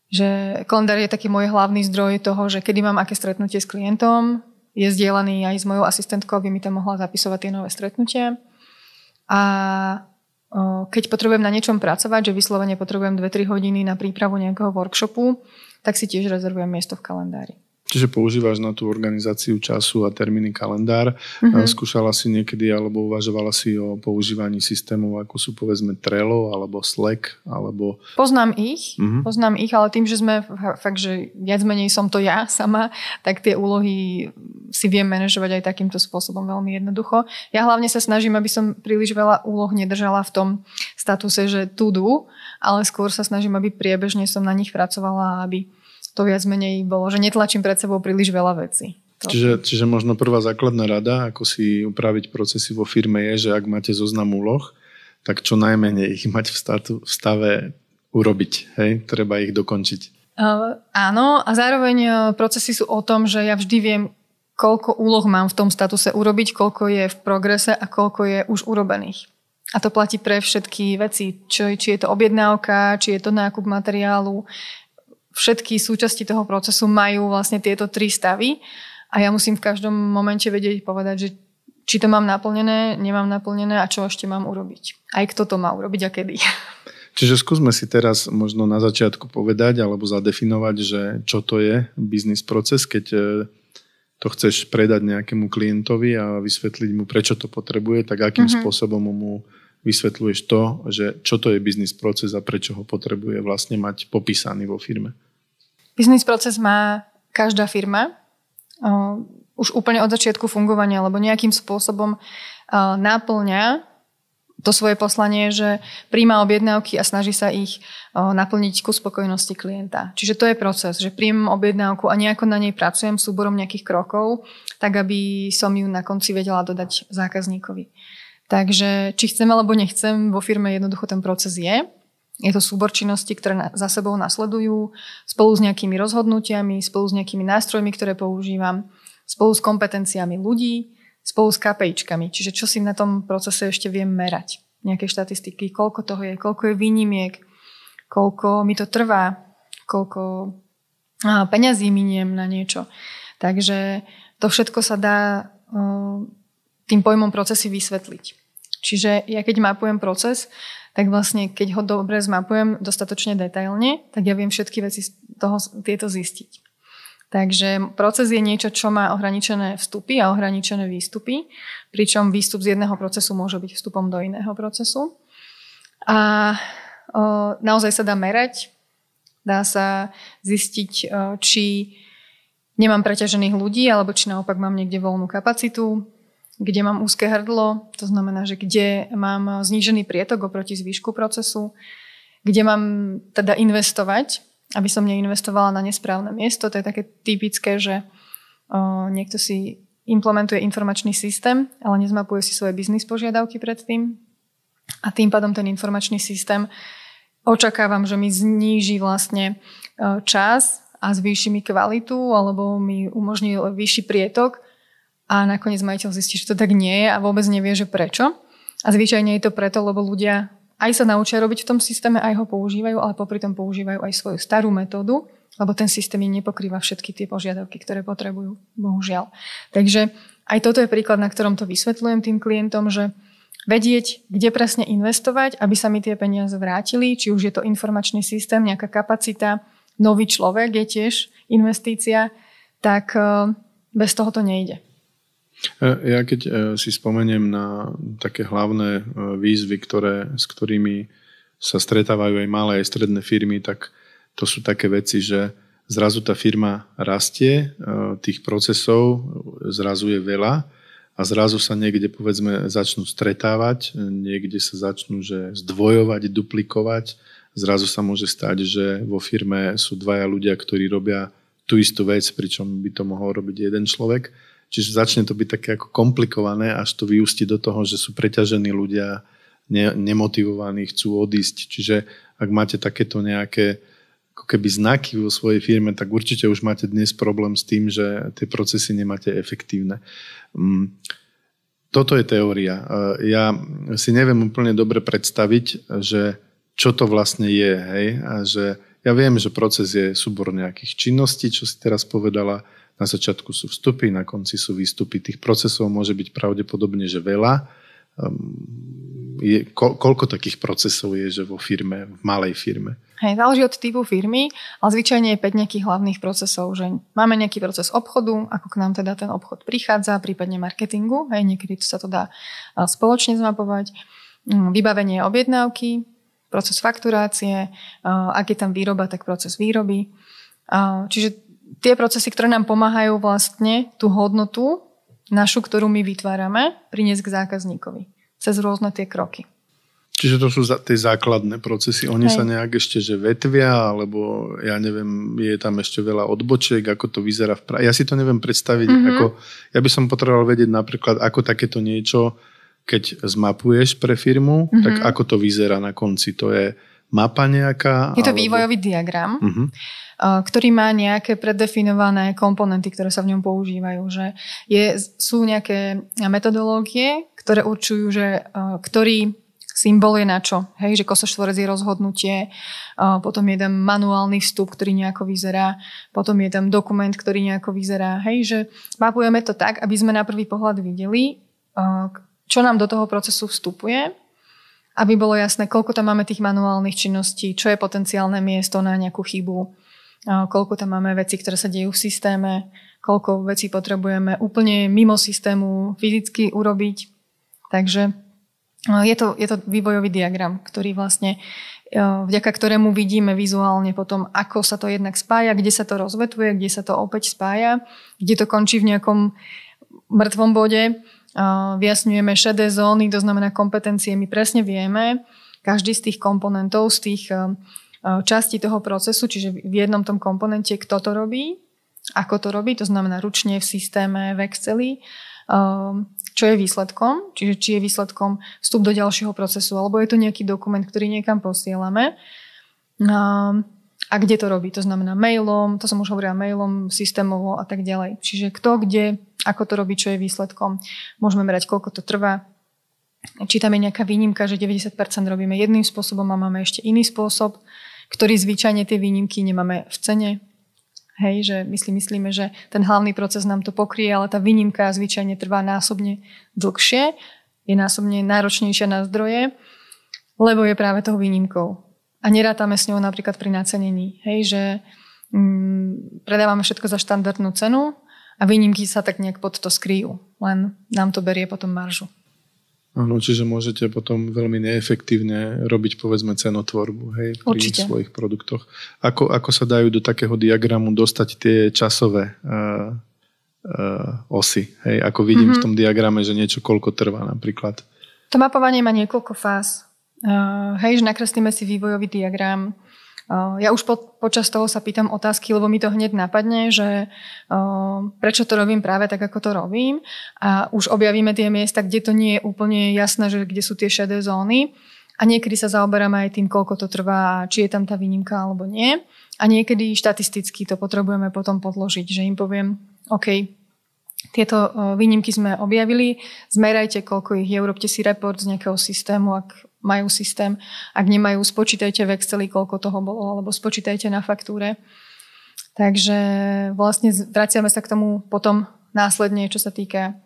že kalendár je taký môj hlavný zdroj toho, že kedy mám aké stretnutie s klientom, je zdieľaný aj s mojou asistentkou, aby mi tam mohla zapisovať tie nové stretnutia. A keď potrebujem na niečom pracovať, že vyslovene potrebujem 2-3 hodiny na prípravu nejakého workshopu, tak si tiež rezervujem miesto v kalendári. Čiže používaš na tú organizáciu času a termíny kalendár. Skúšala si niekedy alebo uvažovala si o používaní systémov, ako sú povedzme Trello alebo Slack? Alebo... Poznám ich, ale tým, že sme fakt, že viac menej som to ja sama, tak tie úlohy si viem manažovať aj takýmto spôsobom veľmi jednoducho. Ja hlavne sa snažím, aby som príliš veľa úloh nedržala v tom statuse, že to do, ale skôr sa snažím, aby priebežne som na nich pracovala, aby to viac menej bolo, že netlačím pred sebou príliš veľa vecí. Čiže možno prvá základná rada, ako si upraviť procesy vo firme je, že ak máte zoznam úloh, tak čo najmenej ich mať v stave urobiť. Hej? Treba ich dokončiť. Áno, a zároveň procesy sú o tom, že ja vždy viem, koľko úloh mám v tom statuse urobiť, koľko je v progrese a koľko je už urobených. A to platí pre všetky veci. Či je to objednávka, či je to nákup materiálu, všetky súčasti toho procesu majú vlastne tieto 3 stavy a ja musím v každom momente vedieť povedať, že či to mám naplnené, nemám naplnené a čo ešte mám urobiť. Aj kto to má urobiť a kedy. Čiže skúsme si teraz možno na začiatku povedať alebo zadefinovať, že čo to je biznis proces, keď to chceš predať nejakému klientovi a vysvetliť mu, prečo to potrebuje, tak akým spôsobom mu vysvetľuješ to, že čo to je biznis proces a prečo ho potrebuje vlastne mať popísaný vo firme. Biznis proces má každá firma už úplne od začiatku fungovania, lebo nejakým spôsobom náplňa to svoje poslanie, že príjma objednávky a snaží sa ich naplniť ku spokojnosti klienta. Čiže to je proces, že príjmem objednávku a nejako na nej pracujem súborom nejakých krokov, tak aby som ju na konci vedela dodať zákazníkovi. Takže či chcem alebo nechcem, vo firme jednoducho ten proces je. Je to súbor činností, ktoré za sebou nasledujú, spolu s nejakými rozhodnutiami, spolu s nejakými nástrojmi, ktoré používam, spolu s kompetenciami ľudí, spolu s KPIčkami. Čiže čo si na tom procese ešte viem merať. Nejaké štatistiky, koľko toho je, koľko je výnimiek, koľko mi to trvá, koľko peňazí miniem na niečo. Takže to všetko sa dá tým pojmom procesy vysvetliť. Čiže ja keď mapujem proces, tak vlastne keď ho dobre zmapujem dostatočne detailne, tak ja viem všetky veci z toho, tieto zistiť. Takže proces je niečo, čo má ohraničené vstupy a ohraničené výstupy, pričom výstup z jedného procesu môže byť vstupom do iného procesu. A naozaj sa dá merať, dá sa zistiť, či nemám preťažených ľudí, alebo či naopak mám niekde voľnú kapacitu, kde mám úzke hrdlo, to znamená, že kde mám znížený prietok oproti zvýšku procesu, kde mám teda investovať, aby som neinvestovala na nesprávne miesto. To je také typické, že niekto si implementuje informačný systém, ale nezmapuje si svoje biznis požiadavky predtým. A tým pádom ten informačný systém očakávam, že mi zníži vlastne čas a zvýši mi kvalitu, alebo mi umožní vyšší prietok. A nakoniec majiteľ zistí, že to tak nie je a vôbec nevie, že prečo. A zvyčajne je to preto, lebo ľudia aj sa naučia robiť v tom systéme, aj ho používajú, ale popri tom používajú aj svoju starú metódu, lebo ten systém im nepokrýva všetky tie požiadavky, ktoré potrebujú, bohužiaľ. Takže aj toto je príklad, na ktorom to vysvetľujem tým klientom, že vedieť, kde presne investovať, aby sa mi tie peniaze vrátili, či už je to informačný systém, nejaká kapacita, nový človek je tiež investícia, tak bez toho to nejde. Ja keď si spomeniem na také hlavné výzvy, s ktorými sa stretávajú aj malé, aj stredné firmy, tak to sú také veci, že zrazu tá firma rastie, tých procesov zrazu je veľa a zrazu sa niekde, povedzme, začnú stretávať, niekde sa začnú že zdvojovať, duplikovať. Zrazu sa môže stať, že vo firme sú dvaja ľudia, ktorí robia tú istú vec, pričom by to mohol robiť jeden človek. Čiže začne to byť také ako komplikované, až to vyústi do toho, že sú preťažení ľudia, nemotivovaní, chcú odísť. Čiže ak máte takéto nejaké ako keby znaky vo svojej firme, tak určite už máte dnes problém s tým, že tie procesy nemáte efektívne. Toto je teória. Ja si neviem úplne dobre predstaviť, že čo to vlastne je. Hej? A že ja viem, že proces je súbor nejakých činností, čo si teraz povedala. Na začiatku sú vstupy, na konci sú výstupy. Tých procesov môže byť pravdepodobne, že veľa. Koľko takých procesov je, že vo firme, v malej firme? Hej, záleží od typu firmy, ale zvyčajne je 5 nejakých hlavných procesov. Že máme nejaký proces obchodu, ako k nám teda ten obchod prichádza, prípadne marketingu. Hej, niekedy sa to dá spoločne zmapovať. Vybavenie objednávky, proces fakturácie. Ak je tam výroba, tak proces výroby. Čiže tie procesy, ktoré nám pomáhajú vlastne tú hodnotu našu, ktorú my vytvárame, priniesť k zákazníkovi. Cez rôzne tie kroky. Čiže to sú tie základné procesy. Oni sa nejak ešte že vetvia, alebo ja neviem, je tam ešte veľa odbočiek, ako to vyzerá v práci. Ja si to neviem predstaviť. Mm-hmm. Ako, ja by som potreboval vedieť napríklad, ako takéto niečo, keď zmapuješ pre firmu, mm-hmm. tak ako to vyzerá na konci. To je mapa nejaká? Je to alebo vývojový diagram. Mm-hmm. ktorý má nejaké predefinované komponenty, ktoré sa v ňom používajú. Že sú nejaké metodológie, ktoré určujú, že ktorý symbol je na čo. Hej, že kosoštvorec je rozhodnutie, potom je tam manuálny vstup, ktorý nejako vyzerá, potom je tam dokument, ktorý nejako vyzerá. Hej, že mapujeme to tak, aby sme na prvý pohľad videli, čo nám do toho procesu vstupuje, aby bolo jasné, koľko tam máme tých manuálnych činností, čo je potenciálne miesto na nejakú chybu, koľko tam máme vecí, ktoré sa dejú v systéme, koľko vecí potrebujeme úplne mimo systému fyzicky urobiť. Takže je to vývojový diagram, ktorý vlastne, vďaka ktorému vidíme vizuálne potom, ako sa to jednak spája, kde sa to rozvetuje, kde sa to opäť spája, kde to končí v nejakom mŕtvom bode. Vyjasňujeme šedé zóny, to znamená kompetencie. My presne vieme, každý z tých komponentov, z tých časti toho procesu, čiže v jednom tom komponente, kto to robí, ako to robí, to znamená ručne v systéme, v Exceli, čo je výsledkom, čiže či je výsledkom vstup do ďalšieho procesu, alebo je to nejaký dokument, ktorý niekam posielame a kde to robí, to znamená mailom, to som už hovorila, mailom, systémovo a tak ďalej. Čiže kto, kde, ako to robí, čo je výsledkom, môžeme merať, koľko to trvá. Či tam je nejaká výnimka, že 90% robíme jedným spôsobom a máme ešte iný spôsob, ktorý zvyčajne tie výnimky nemáme v cene. Hej, že myslíme, že ten hlavný proces nám to pokrie, ale tá výnimka zvyčajne trvá násobne dlhšie. je násobne náročnejšia na zdroje, lebo je práve toho výnimkou. A nerátame s ňou napríklad pri nacenení. Hej, že predávame všetko za štandardnú cenu a výnimky sa tak nejak pod to skryjú. Len nám to berie potom maržu. Áno, čiže môžete potom veľmi neefektívne robiť, povedzme, cenotvorbu, hej, pri určite svojich produktoch. Ako sa dajú do takého diagramu dostať tie časové osy? Hej, ako vidím v tom diagrame, že niečo koľko trvá napríklad. To mapovanie má niekoľko fáz. Hej, že nakreslíme si vývojový diagram. Ja už počas toho sa pýtam otázky, lebo mi to hneď napadne, že prečo to robím práve tak, ako to robím. A už objavíme tie miesta, kde to nie je úplne jasné, že kde sú tie šedé zóny. A niekedy sa zaoberáme aj tým, koľko to trvá, či je tam tá výnimka alebo nie. A niekedy štatisticky to potrebujeme potom podložiť, že im poviem, OK, tieto výnimky sme objavili, zmerajte, koľko ich je, urobte si report z nejakého systému, ak majú systém. Ak nemajú, spočítajte v Exceli, koľko toho bolo, alebo spočítajte na faktúre. Takže vlastne vraciame sa k tomu potom následne, čo sa týka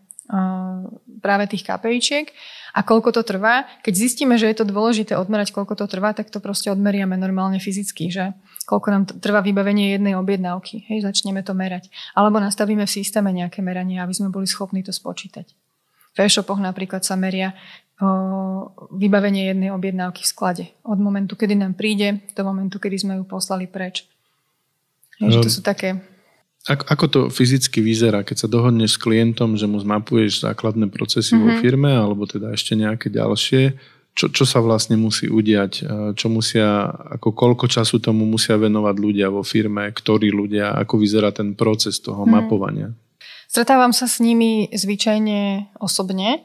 práve tých KPIčiek a koľko to trvá. Keď zistíme, že je to dôležité odmerať, koľko to trvá, tak to proste odmeriame normálne fyzicky, že koľko nám trvá vybavenie jednej objednávky. Hej, začneme to merať. Alebo nastavíme v systéme nejaké meranie, aby sme boli schopní to spočítať. V e-shopoch napríklad sa meria vybavenie jednej objednávky v sklade. Od momentu, kedy nám príde, do momentu, kedy sme ju poslali preč. To sú také... Ako to fyzicky vyzerá, keď sa dohodneš s klientom, že mu zmapuješ základné procesy vo firme, alebo teda ešte nejaké ďalšie, čo sa vlastne musí udiať? Čo musia, ako koľko času tomu musia venovať ľudia vo firme, ktorí ľudia, ako vyzerá ten proces toho mapovania? Stretávam sa s nimi zvyčajne osobne,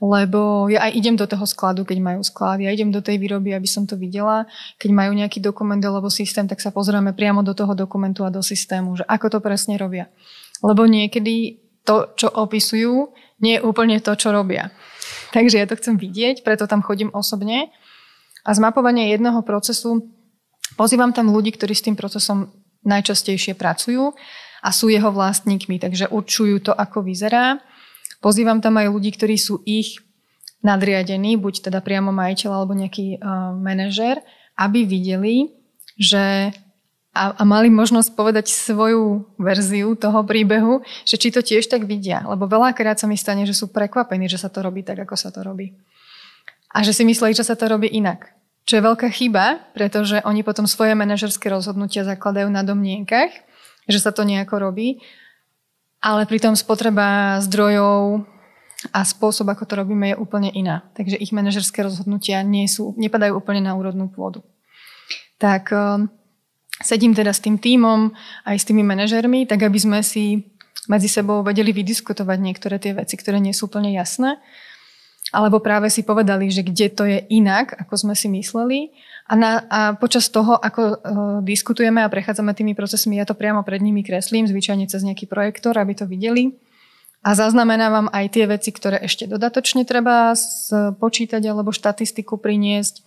lebo ja aj idem do toho skladu, keď majú sklad, ja idem do tej výroby, aby som to videla. Keď majú nejaký dokument alebo systém, tak sa pozrieme priamo do toho dokumentu a do systému, že ako to presne robia. Lebo niekedy to, čo opisujú, nie je úplne to, čo robia. Takže ja to chcem vidieť, preto tam chodím osobne. A zmapovanie jedného procesu, pozývam tam ľudí, ktorí s tým procesom najčastejšie pracujú a sú jeho vlastníkmi, takže určujú to, ako vyzerá. Pozývam tam aj ľudí, ktorí sú ich nadriadení, buď teda priamo majiteľ alebo nejaký manažér, aby videli, že a mali možnosť povedať svoju verziu toho príbehu, že či to tiež tak vidia. Lebo veľakrát sa mi stane, že sú prekvapení, že sa to robí tak, ako sa to robí. A že si mysleli, že sa to robí inak. Čo je veľká chyba, pretože oni potom svoje manažerské rozhodnutia zakladajú na domnienkach, že sa to nejako robí. Ale pritom spotreba zdrojov a spôsob, ako to robíme, je úplne iná. Takže ich manažerské rozhodnutia nepadajú úplne na úrodnú pôdu. Tak sedím teda s tým tímom aj s tými manažermi, tak aby sme si medzi sebou vedeli vydiskutovať niektoré tie veci, ktoré nie sú úplne jasné. Alebo práve si povedali, že kde to je inak, ako sme si mysleli. A počas toho, ako diskutujeme a prechádzame tými procesmi, ja to priamo pred nimi kreslím, zvyčajne cez nejaký projektor, aby to videli. A zaznamenávam aj tie veci, ktoré ešte dodatočne treba počítať alebo štatistiku priniesť.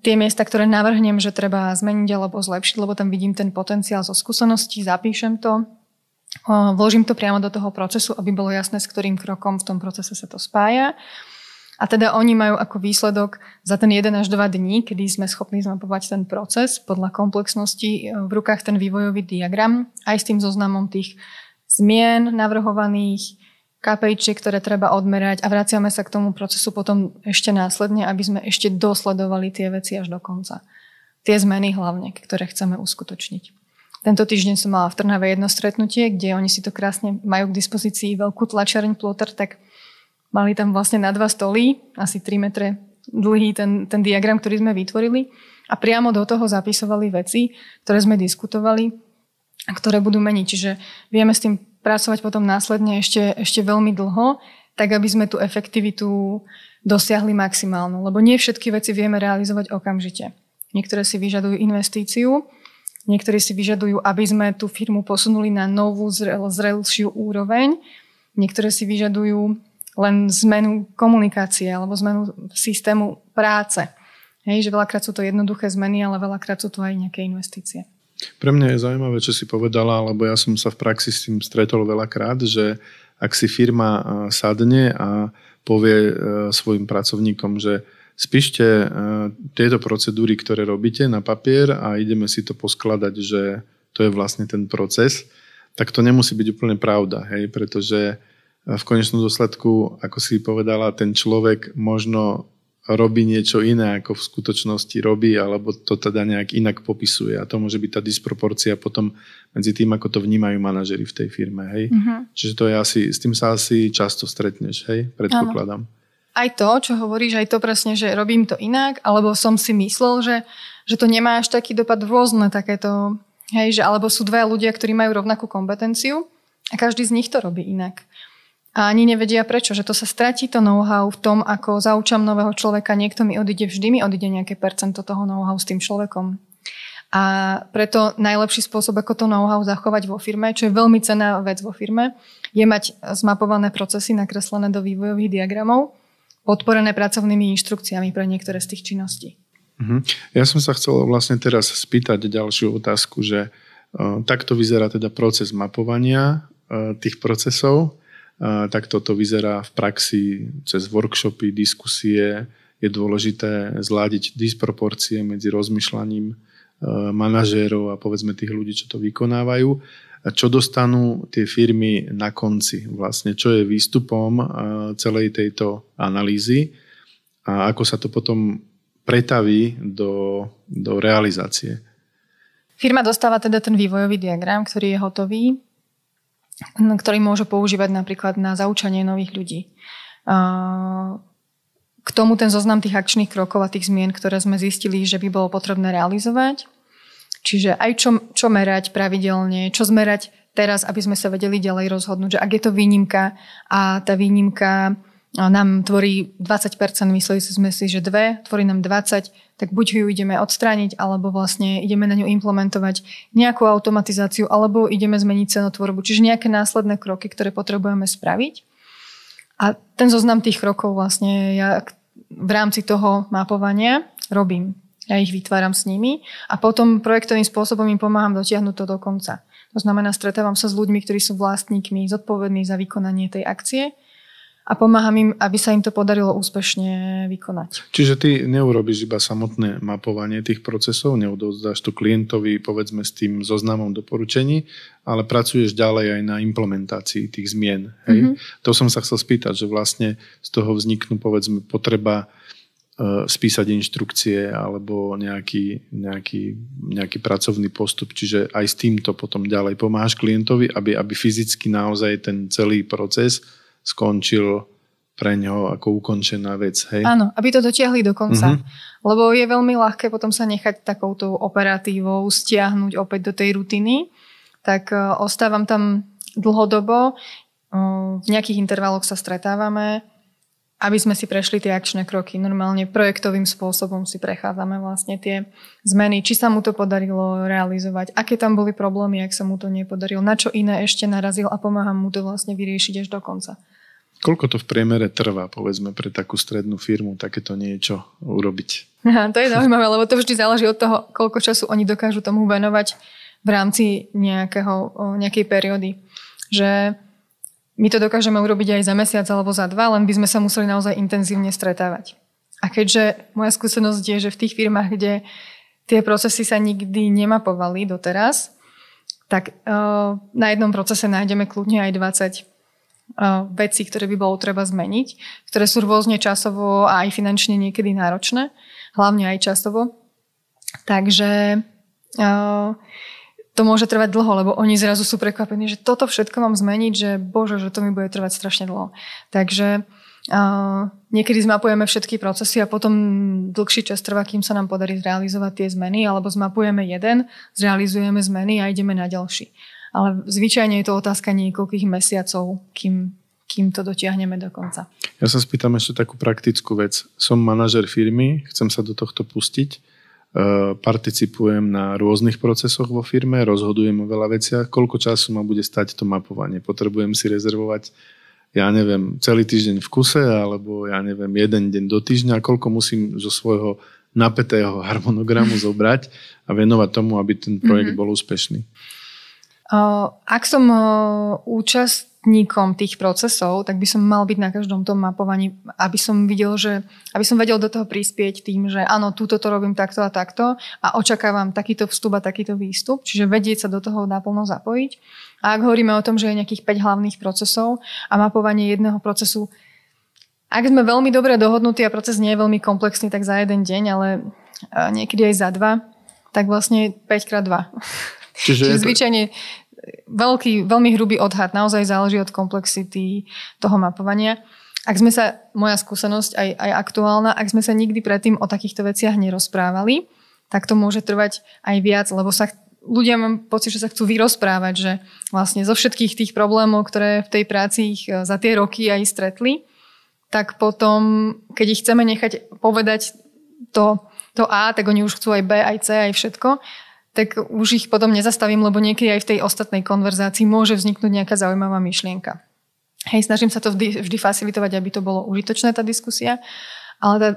Tie miesta, ktoré navrhnem, že treba zmeniť alebo zlepšiť, lebo tam vidím ten potenciál zo skúseností, zapíšem to. Vložím to priamo do toho procesu, aby bolo jasné, s ktorým krokom v tom procese sa to spája. A teda oni majú ako výsledok za ten 1 až 2 dní, kedy sme schopní zmapovať ten proces podľa komplexnosti v rukách ten vývojový diagram, aj s tým zoznamom tých zmien navrhovaných, KPIčiek, ktoré treba odmerať a vraciame sa k tomu procesu potom ešte následne, aby sme ešte dosledovali tie veci až do konca. Tie zmeny hlavne, ktoré chceme uskutočniť. Tento týždeň som mala v Trnave jedno stretnutie, kde oni si to krásne majú k dispozícii veľkú tlačiareň Plotter, tak mali tam vlastne na 2 stoly, asi 3 metre dlhý ten diagram, ktorý sme vytvorili a priamo do toho zapisovali veci, ktoré sme diskutovali a ktoré budú meniť. Čiže vieme s tým pracovať potom následne ešte veľmi dlho, tak aby sme tú efektivitu dosiahli maximálnu. Lebo nie všetky veci vieme realizovať okamžite. Niektoré si vyžadujú investíciu, niektorí si vyžadujú, aby sme tú firmu posunuli na novú, zrelšiu úroveň. Niektoré si vyžadujú len zmenu komunikácie alebo zmenu systému práce. Hej, že veľakrát sú to jednoduché zmeny, ale veľakrát sú to aj nejaké investície. Pre mňa je zaujímavé, čo si povedala, lebo ja som sa v praxi s tým stretol veľakrát, že ak si firma sadne a povie svojim pracovníkom, že spíšte tieto procedúry, ktoré robíte na papier a ideme si to poskladať, že to je vlastne ten proces, tak to nemusí byť úplne pravda, hej? Pretože v konečnom dôsledku, ako si povedala, ten človek možno robí niečo iné, ako v skutočnosti robí, alebo to teda nejak inak popisuje. A to môže byť tá disproporcia potom medzi tým, ako to vnímajú manažeri v tej firme. Hej? Mm-hmm. Čiže to je asi, s tým sa asi často stretneš, hej? Predpokladám. Áno. Aj to, čo hovoríš, aj to presne, že robím to inak, alebo som si myslel, že to nemá až taký dopad rôzne takéto, hej, že alebo sú dvaja ľudia, ktorí majú rovnakú kompetenciu a každý z nich to robí inak. A ani nevedia prečo, že to sa stratí to know-how v tom, ako zaučam nového človeka, niekto mi odíde, vždy mi odíde nejaké percento toho know-how s tým človekom. A preto najlepší spôsob, ako to know-how zachovať vo firme, čo je veľmi cenná vec vo firme, je mať zmapované procesy nakreslené do vývojových diagramov, podporené pracovnými inštrukciami pre niektoré z tých činností. Ja som sa chcel vlastne teraz spýtať ďalšiu otázku, že takto vyzerá teda proces mapovania tých procesov, takto to vyzerá v praxi cez workshopy, diskusie, je dôležité zladiť disproporcie medzi rozmýšľaním manažérov a povedzme tých ľudí, čo to vykonávajú. A čo dostanú tie firmy na konci vlastne, čo je výstupom celej tejto analýzy a ako sa to potom pretaví do realizácie. Firma dostáva teda ten vývojový diagram, ktorý je hotový, ktorý môže používať napríklad na zaučanie nových ľudí. K tomu ten zoznam tých akčných krokov a tých zmien, ktoré sme zistili, že by bolo potrebné realizovať. Čiže aj čo merať pravidelne, čo zmerať teraz, aby sme sa vedeli ďalej rozhodnúť, že ak je to výnimka a tá výnimka nám tvorí 20%, mysleli sme si, že 2, tvorí nám 20, tak buď ju ideme odstrániť, alebo vlastne ideme na ňu implementovať nejakú automatizáciu, alebo ideme zmeniť cenotvorbu, čiže nejaké následné kroky, ktoré potrebujeme spraviť. A ten zoznam tých krokov vlastne ja v rámci toho mapovania robím. Ja ich vytváram s nimi a potom projektovým spôsobom im pomáham dotiahnuť to do konca. To znamená, stretávam sa s ľuďmi, ktorí sú vlastníkmi, zodpovední za vykonanie tej akcie a pomáham im, aby sa im to podarilo úspešne vykonať. Čiže ty neurobíš iba samotné mapovanie tých procesov, neodovzdáš to klientovi, povedzme, s tým zoznamom doporučení, ale pracuješ ďalej aj na implementácii tých zmien. Hej? Mm-hmm. To som sa chcel spýtať, že vlastne z toho vzniknú, povedzme, potreba spísať inštrukcie alebo nejaký pracovný postup. Čiže aj s týmto potom ďalej pomáhaš klientovi, aby fyzicky naozaj ten celý proces skončil pre ňoho ako ukončená vec. Hej? Áno, aby to dotiahli do konca. Mm-hmm. Lebo je veľmi ľahké potom sa nechať takouto operatívou stiahnuť opäť do tej rutiny. Tak ostávam tam dlhodobo. V nejakých intervaloch sa stretávame, aby sme si prešli tie akčné kroky. Normálne projektovým spôsobom si prechádzame vlastne tie zmeny. Či sa mu to podarilo realizovať, aké tam boli problémy, ak sa mu to nepodarilo, na čo iné ešte narazil a pomáham mu to vlastne vyriešiť až do konca. Koľko to v priemere trvá, povedzme, pre takú strednú firmu takéto niečo urobiť? To je zaujímavé, lebo to vždy záleží od toho, koľko času oni dokážu tomu venovať v rámci nejakej periódy. Že my to dokážeme urobiť aj za mesiac alebo za 2, len by sme sa museli naozaj intenzívne stretávať. A keďže moja skúsenosť je, že v tých firmách, kde tie procesy sa nikdy nemapovali doteraz, tak na jednom procese nájdeme kľudne aj 20 vecí, ktoré by bolo treba zmeniť, ktoré sú rôzne časovo a aj finančne niekedy náročné, hlavne aj časovo. Takže to môže trvať dlho, lebo oni zrazu sú prekvapení, že toto všetko mám zmeniť, že bože, že to mi bude trvať strašne dlho. Takže niekedy zmapujeme všetky procesy a potom dlhší čas trvá, kým sa nám podarí zrealizovať tie zmeny, alebo zmapujeme jeden, zrealizujeme zmeny a ideme na ďalší. Ale zvyčajne je to otázka niekoľkých mesiacov, kým to dotiahneme do konca. Ja sa spýtam ešte takú praktickú vec. Som manažer firmy, chcem sa do tohto pustiť. Participujem na rôznych procesoch vo firme, rozhodujem o veľa veciach, koľko času ma bude stať to mapovanie. Potrebujem si rezervovať, ja neviem, celý týždeň v kuse, alebo ja neviem, jeden deň do týždňa, koľko musím zo svojho napätého harmonogramu zobrať a venovať tomu, aby ten projekt bol úspešný. Ak som účast účastníkom tých procesov, tak by som mal byť na každom tom mapovaní, aby som videl, že aby som vedel do toho prispieť tým, že áno, túto to robím takto a takto a očakávam takýto vstup a takýto výstup, čiže vedieť sa do toho naplno zapojiť. A ak hovoríme o tom, že je nejakých 5 hlavných procesov a mapovanie jedného procesu, ak sme veľmi dobre dohodnutí a proces nie je veľmi komplexný, tak za jeden deň, ale niekedy aj za dva, tak vlastne 5x2. Čiže zvyčajne veľký, veľmi hrubý odhad, naozaj záleží od komplexity toho mapovania. Ak sme sa, moja skúsenosť aj aktuálna, ak sme sa nikdy predtým o takýchto veciach nerozprávali, tak to môže trvať aj viac, lebo sa ľudia, mám pocit, že sa chcú vyrozprávať, že vlastne zo všetkých tých problémov, ktoré v tej práci ich za tie roky aj stretli, tak potom, keď ich chceme nechať povedať to A, tak oni už chcú aj B, aj C, aj všetko, tak už ich potom nezastavím, lebo niekedy aj v tej ostatnej konverzácii môže vzniknúť nejaká zaujímavá myšlienka. Hej, snažím sa to vždy facilitovať, aby to bolo užitočné, tá diskusia, ale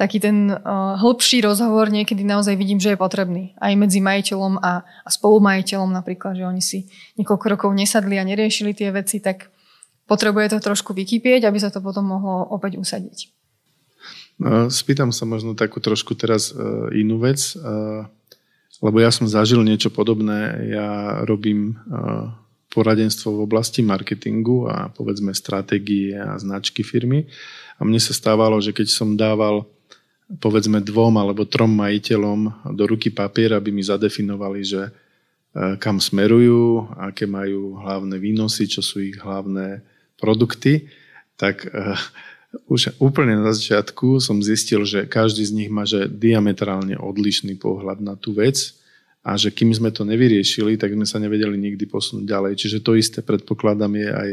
taký ten hĺbší rozhovor niekedy naozaj vidím, že je potrebný. Aj medzi majiteľom a spolumajiteľom napríklad, že oni si niekoľko rokov nesadli a neriešili tie veci, tak potrebuje to trošku vykypieť, aby sa to potom mohlo opäť usadiť. Spýtam sa možno takú trošku teraz inú vec, lebo ja som zažil niečo podobné. Ja robím poradenstvo v oblasti marketingu a povedzme stratégie a značky firmy. A mne sa stávalo, že keď som dával povedzme 2 alebo 3 majiteľom do ruky papier, aby mi zadefinovali, že kam smerujú, aké majú hlavné výnosy, čo sú ich hlavné produkty, tak už úplne na začiatku som zistil, že každý z nich má že diametrálne odlišný pohľad na tú vec a že kým sme to nevyriešili, tak sme sa nevedeli nikdy posunúť ďalej. Čiže to isté predpokladám je aj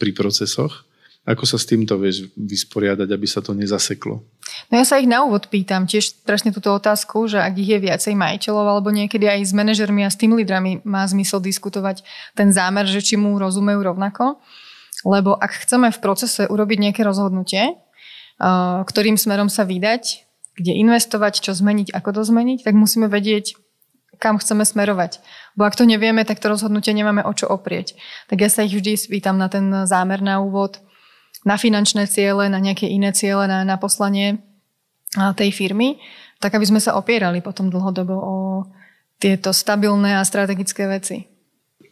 pri procesoch. Ako sa s týmto vieš vysporiadať, aby sa to nezaseklo? No ja sa ich na úvod pýtam tiež presne túto otázku, že ak ich je viacej majiteľov, alebo niekedy aj s manažermi a s team lídrami má zmysel diskutovať ten zámer, že či mu rozumejú rovnako. Lebo ak chceme v procese urobiť nejaké rozhodnutie, ktorým smerom sa vydať, kde investovať, čo zmeniť, ako to zmeniť, tak musíme vedieť, kam chceme smerovať. Bo ak to nevieme, tak to rozhodnutie nemáme o čo oprieť. Tak ja sa ich vždy spýtam na ten zámer na úvod, na finančné ciele, na nejaké iné ciele, na poslanie tej firmy, tak aby sme sa opierali potom dlhodobo o tieto stabilné a strategické veci.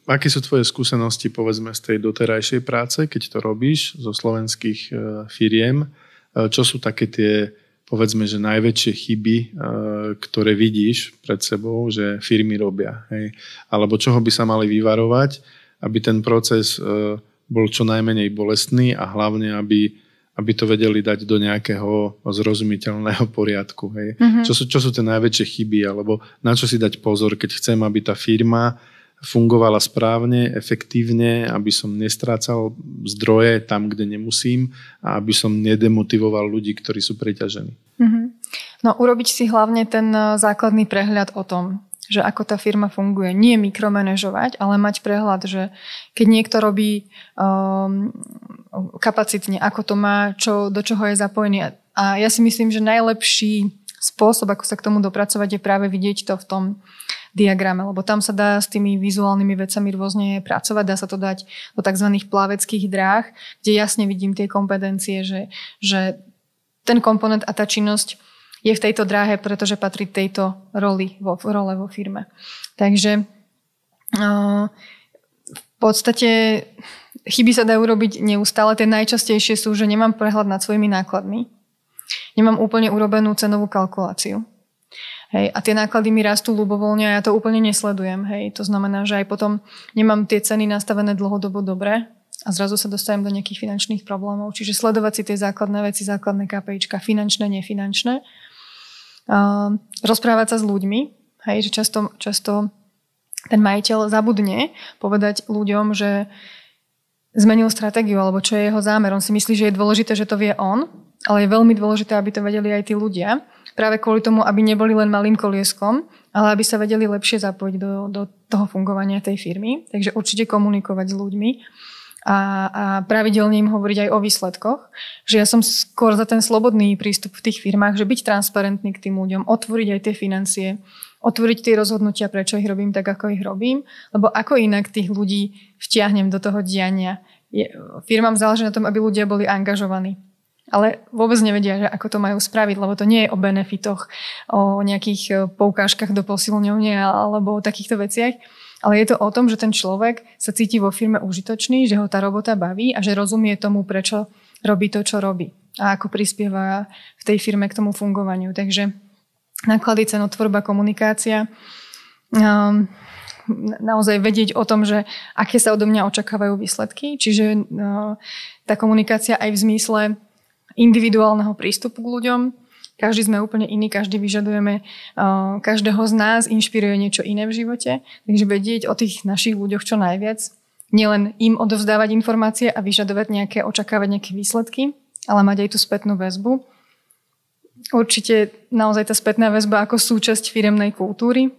Aké sú tvoje skúsenosti, povedzme, z tej doterajšej práce, keď to robíš zo slovenských firiem? Čo sú také tie, povedzme, že najväčšie chyby, ktoré vidíš pred sebou, že firmy robia? Hej? Alebo čoho by sa mali vyvarovať, aby ten proces bol čo najmenej bolestný a hlavne, aby to vedeli dať do nejakého zrozumiteľného poriadku? Hej? Mm-hmm. Čo sú tie najväčšie chyby? Alebo na čo si dať pozor, keď chcem, aby tá firma fungovala správne, efektívne, aby som nestrácal zdroje tam, kde nemusím a aby som nedemotivoval ľudí, ktorí sú preťažení. Mm-hmm. No urobiť si hlavne ten základný prehľad o tom, že ako tá firma funguje. Nie mikromanéžovať, ale mať prehľad, že keď niekto robí kapacitne, ako to má, do čoho je zapojený. A ja si myslím, že najlepší spôsob, ako sa k tomu dopracovať, je práve vidieť to v tom diagrame, lebo tam sa dá s tými vizuálnymi vecami rôzne pracovať, dá sa to dať do tzv. Plaveckých dráh, kde jasne vidím tie kompetencie, že ten komponent a tá činnosť je v tejto dráhe, pretože patrí tejto role vo firme. Takže v podstate chyby sa dajú robiť neustále. Tie najčastejšie sú, že nemám prehľad nad svojimi nákladmi, nemám úplne urobenú cenovú kalkuláciu. Hej, a tie náklady mi rastú ľubovoľne a ja to úplne nesledujem. Hej. To znamená, že aj potom nemám tie ceny nastavené dlhodobo dobre a zrazu sa dostajem do nejakých finančných problémov. Čiže sledovať si tie základné veci, základné KPIčka, finančné, nefinančné. Rozprávať sa s ľuďmi, hej, že často ten majiteľ zabudne povedať ľuďom, že zmenil stratégiu alebo čo je jeho zámer. On si myslí, že je dôležité, že to vie on, ale je veľmi dôležité, aby to vedeli aj tí ľudia. Práve kvôli tomu, aby neboli len malým kolieskom, ale aby sa vedeli lepšie zapojiť do toho fungovania tej firmy. Takže určite komunikovať s ľuďmi. a pravidelne im hovoriť aj o výsledkoch. Že ja som skôr za ten slobodný prístup v tých firmách, že byť transparentný k tým ľuďom, otvoriť aj tie financie, otvoriť tie rozhodnutia, prečo ich robím tak, ako ich robím, lebo ako inak tých ľudí vtiahnem do toho diania. Firmám záleží na tom, aby ľudia boli angažovaní. Ale vôbec nevedia, že ako to majú spraviť, lebo to nie je o benefitoch, o nejakých poukážkach do posilňovne alebo o takýchto veciach. Ale je to o tom, že ten človek sa cíti vo firme užitočný, že ho tá robota baví a že rozumie tomu, prečo robí to, čo robí a ako prispieva v tej firme k tomu fungovaniu. Takže náklady, cenotvorba, komunikácia. Naozaj vedieť o tom, že aké sa odo mňa očakávajú výsledky. Čiže tá komunikácia aj v zmysle individuálneho prístupu k ľuďom. Každý sme úplne iný, každý vyžadujeme, každého z nás inšpiruje niečo iné v živote. Takže vedieť o tých našich ľuďoch čo najviac. Nielen im odovzdávať informácie a vyžadovať nejaké, očakávať nejaké výsledky, ale mať aj tú spätnú väzbu. Určite naozaj tá spätná väzba ako súčasť firemnej kultúry.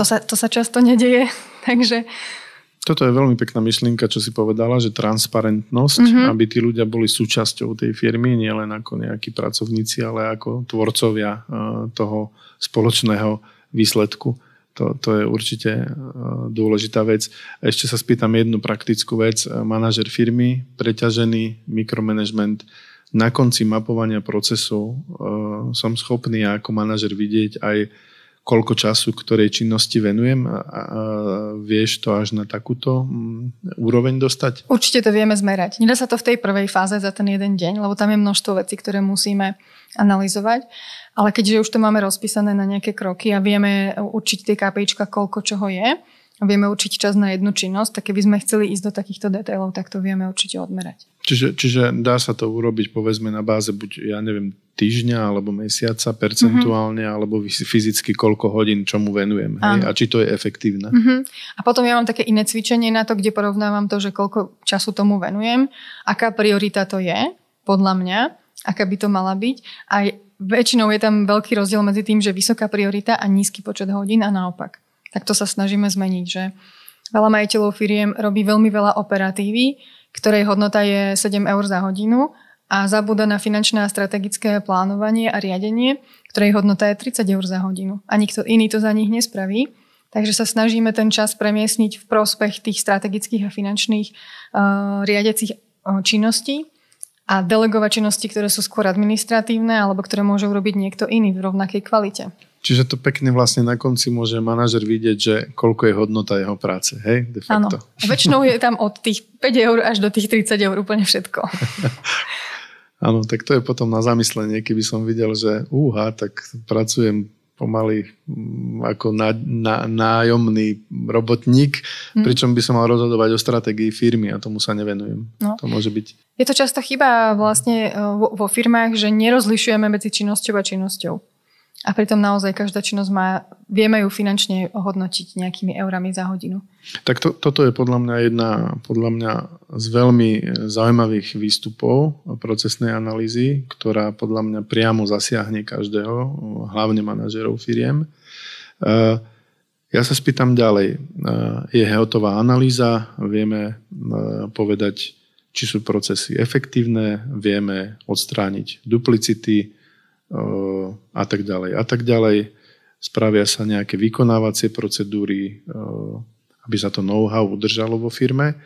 To sa často nedeje, takže... Toto je veľmi pekná myšlienka, čo si povedala, že transparentnosť, aby tí ľudia boli súčasťou tej firmy, nielen ako nejakí pracovníci, ale ako tvorcovia toho spoločného výsledku. To je určite dôležitá vec. Ešte sa spýtam jednu praktickú vec. Manažer firmy, preťažený, mikromanagement. Na konci mapovania procesu som schopný ako manažer vidieť aj koľko času ktorej činnosti venujem a vieš to až na takúto úroveň dostať? Určite to vieme zmerať. Nedá sa to v tej prvej fáze za ten jeden deň, lebo tam je množstvo vecí, ktoré musíme analyzovať. Ale keďže už to máme rozpísané na nejaké kroky a vieme určiť tie KPIčka, koľko čoho je, a vieme určiť čas na jednu činnosť, tak keby sme chceli ísť do takýchto detailov, tak to vieme určite odmerať. Čiže dá sa to urobiť, povedzme, na báze buď, ja neviem, týždňa alebo mesiaca percentuálne, alebo fyzicky koľko hodín čomu venujem. Hej? A či to je efektívne. A potom ja mám také iné cvičenie na to, kde porovnávam to, že koľko času tomu venujem, aká priorita to je, podľa mňa, aká by to mala byť. A väčšinou je tam veľký rozdiel medzi tým, že vysoká priorita a nízky počet hodín a naopak. Tak to sa snažíme zmeniť, že veľa majiteľov firiem robí veľmi veľa operatívy, ktorej hodnota je 7 eur za hodinu a zabúda na finančné a strategické plánovanie a riadenie, ktorej hodnota je 30 eur za hodinu a nikto iný to za nich nespraví. Takže sa snažíme ten čas premiesniť v prospech tých strategických a finančných riadiacich činností a delegovať činnosti, ktoré sú skôr administratívne alebo ktoré môže urobiť niekto iný v rovnakej kvalite. Čiže to pekne vlastne na konci môže manažer vidieť, že koľko je hodnota jeho práce, hej? De facto. Áno. A väčšinou je tam od tých 5 eur až do tých 30 eur úplne všetko. Áno, tak to je potom na zamyslenie, keby som videl, že tak pracujem pomaly ako nájomný robotník, pričom by som mal rozhodovať o stratégii firmy a tomu sa nevenujem. No. To môže byť. Je to často chyba vlastne vo firmách, že nerozlišujeme medzi činnosťou a činnosťou. A pritom naozaj každá činnosť vieme ju finančne ohodnotiť nejakými eurami za hodinu. Tak toto je podľa mňa z veľmi zaujímavých výstupov procesnej analýzy, ktorá podľa mňa priamo zasiahne každého, hlavne manažerov firiem. Ja sa spýtam ďalej. Je hotová analýza, vieme povedať, či sú procesy efektívne, vieme odstrániť duplicity, a tak ďalej. Spravia sa nejaké vykonávacie procedúry, aby sa to know-how udržalo vo firme.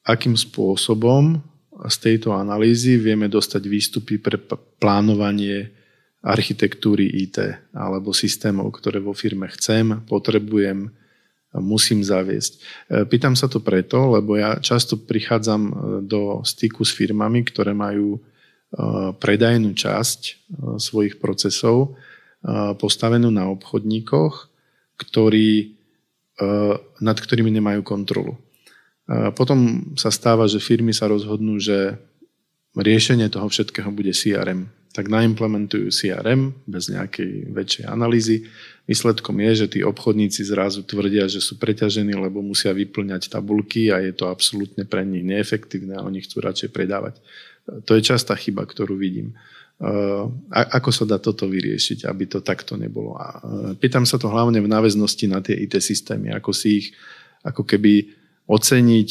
Akým spôsobom z tejto analýzy vieme dostať výstupy pre plánovanie architektúry IT alebo systémov, ktoré vo firme chcem, potrebujem, musím zaviesť. Pýtam sa to preto, lebo ja často prichádzam do styku s firmami, ktoré majú predajnú časť svojich procesov postavenú na obchodníkoch, nad ktorými nemajú kontrolu. Potom sa stáva, že firmy sa rozhodnú, že riešenie toho všetkého bude CRM. Tak naimplementujú CRM bez nejakej väčšej analýzy. Výsledkom je, že tí obchodníci zrazu tvrdia, že sú preťažení, lebo musia vyplňať tabuľky a je to absolútne pre nich neefektívne a oni chcú radšej predávať. To je častá chyba, ktorú vidím. Ako sa dá toto vyriešiť, aby to takto nebolo? Pýtam sa to hlavne v náväznosti na tie IT systémy, ako si ich ako keby oceniť,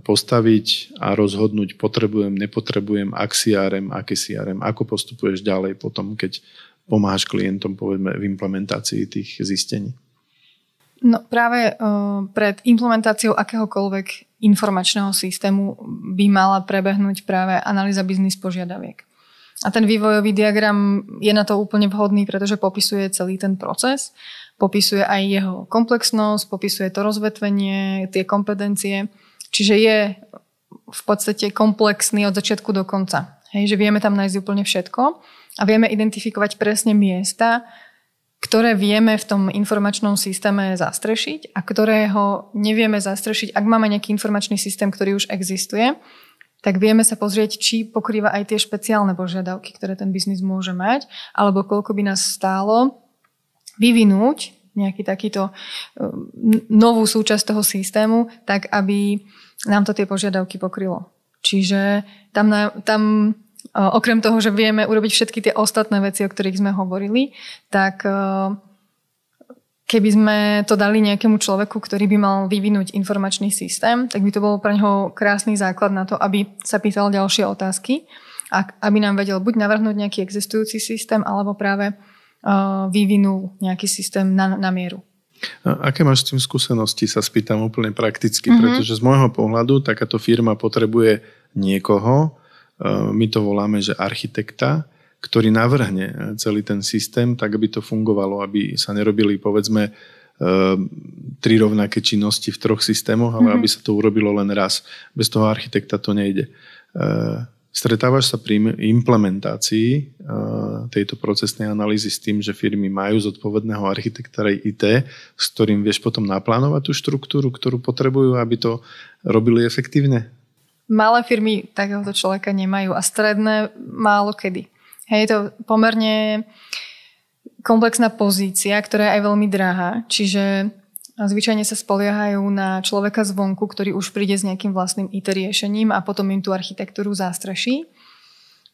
postaviť a rozhodnúť, potrebujem, nepotrebujem, ak CRM, aké CRM, ako postupuješ ďalej potom, keď pomáhaš klientom, povedzme, v implementácii tých zistení. No práve pred implementáciou akéhokoľvek informačného systému by mala prebehnúť práve analýza biznis požiadaviek. A ten vývojový diagram je na to úplne vhodný, pretože popisuje celý ten proces, popisuje aj jeho komplexnosť, popisuje to rozvetvenie, tie kompetencie. Čiže je v podstate komplexný od začiatku do konca. Hej, že vieme tam nájsť úplne všetko a vieme identifikovať presne miesta, ktoré vieme v tom informačnom systéme zastrešiť a ktoré ho nevieme zastrešiť. Ak máme nejaký informačný systém, ktorý už existuje, tak vieme sa pozrieť, či pokrýva aj tie špeciálne požiadavky, ktoré ten biznis môže mať, alebo koľko by nás stálo vyvinúť nejaký takýto novú súčasť toho systému, tak aby nám to tie požiadavky pokrylo. Čiže tam okrem toho, že vieme urobiť všetky tie ostatné veci, o ktorých sme hovorili, tak keby sme to dali nejakému človeku, ktorý by mal vyvinúť informačný systém, tak by to bol pre neho krásny základ na to, aby sa pýtal ďalšie otázky a aby nám vedel buď navrhnúť nejaký existujúci systém, alebo práve vyvinul nejaký systém na mieru. A aké máš s tým skúsenosti, sa spýtam úplne prakticky, pretože z môjho pohľadu takáto firma potrebuje niekoho, my to voláme, že architekta, ktorý navrhne celý ten systém, tak aby to fungovalo, aby sa nerobili, povedzme, tri rovnaké činnosti v troch systémoch, ale aby sa to urobilo len raz. Bez toho architekta to nejde. Stretávaš sa pri implementácii tejto procesnej analýzy s tým, že firmy majú zodpovedného architekta IT, s ktorým vieš potom naplánovať tú štruktúru, ktorú potrebujú, aby to robili efektívne? Malé firmy takéhoto človeka nemajú a stredné málo kedy. Hej, je to pomerne komplexná pozícia, ktorá je aj veľmi drahá. Čiže zvyčajne sa spoliehajú na človeka zvonku, ktorý už príde s nejakým vlastným IT riešením a potom im tú architektúru zastreší.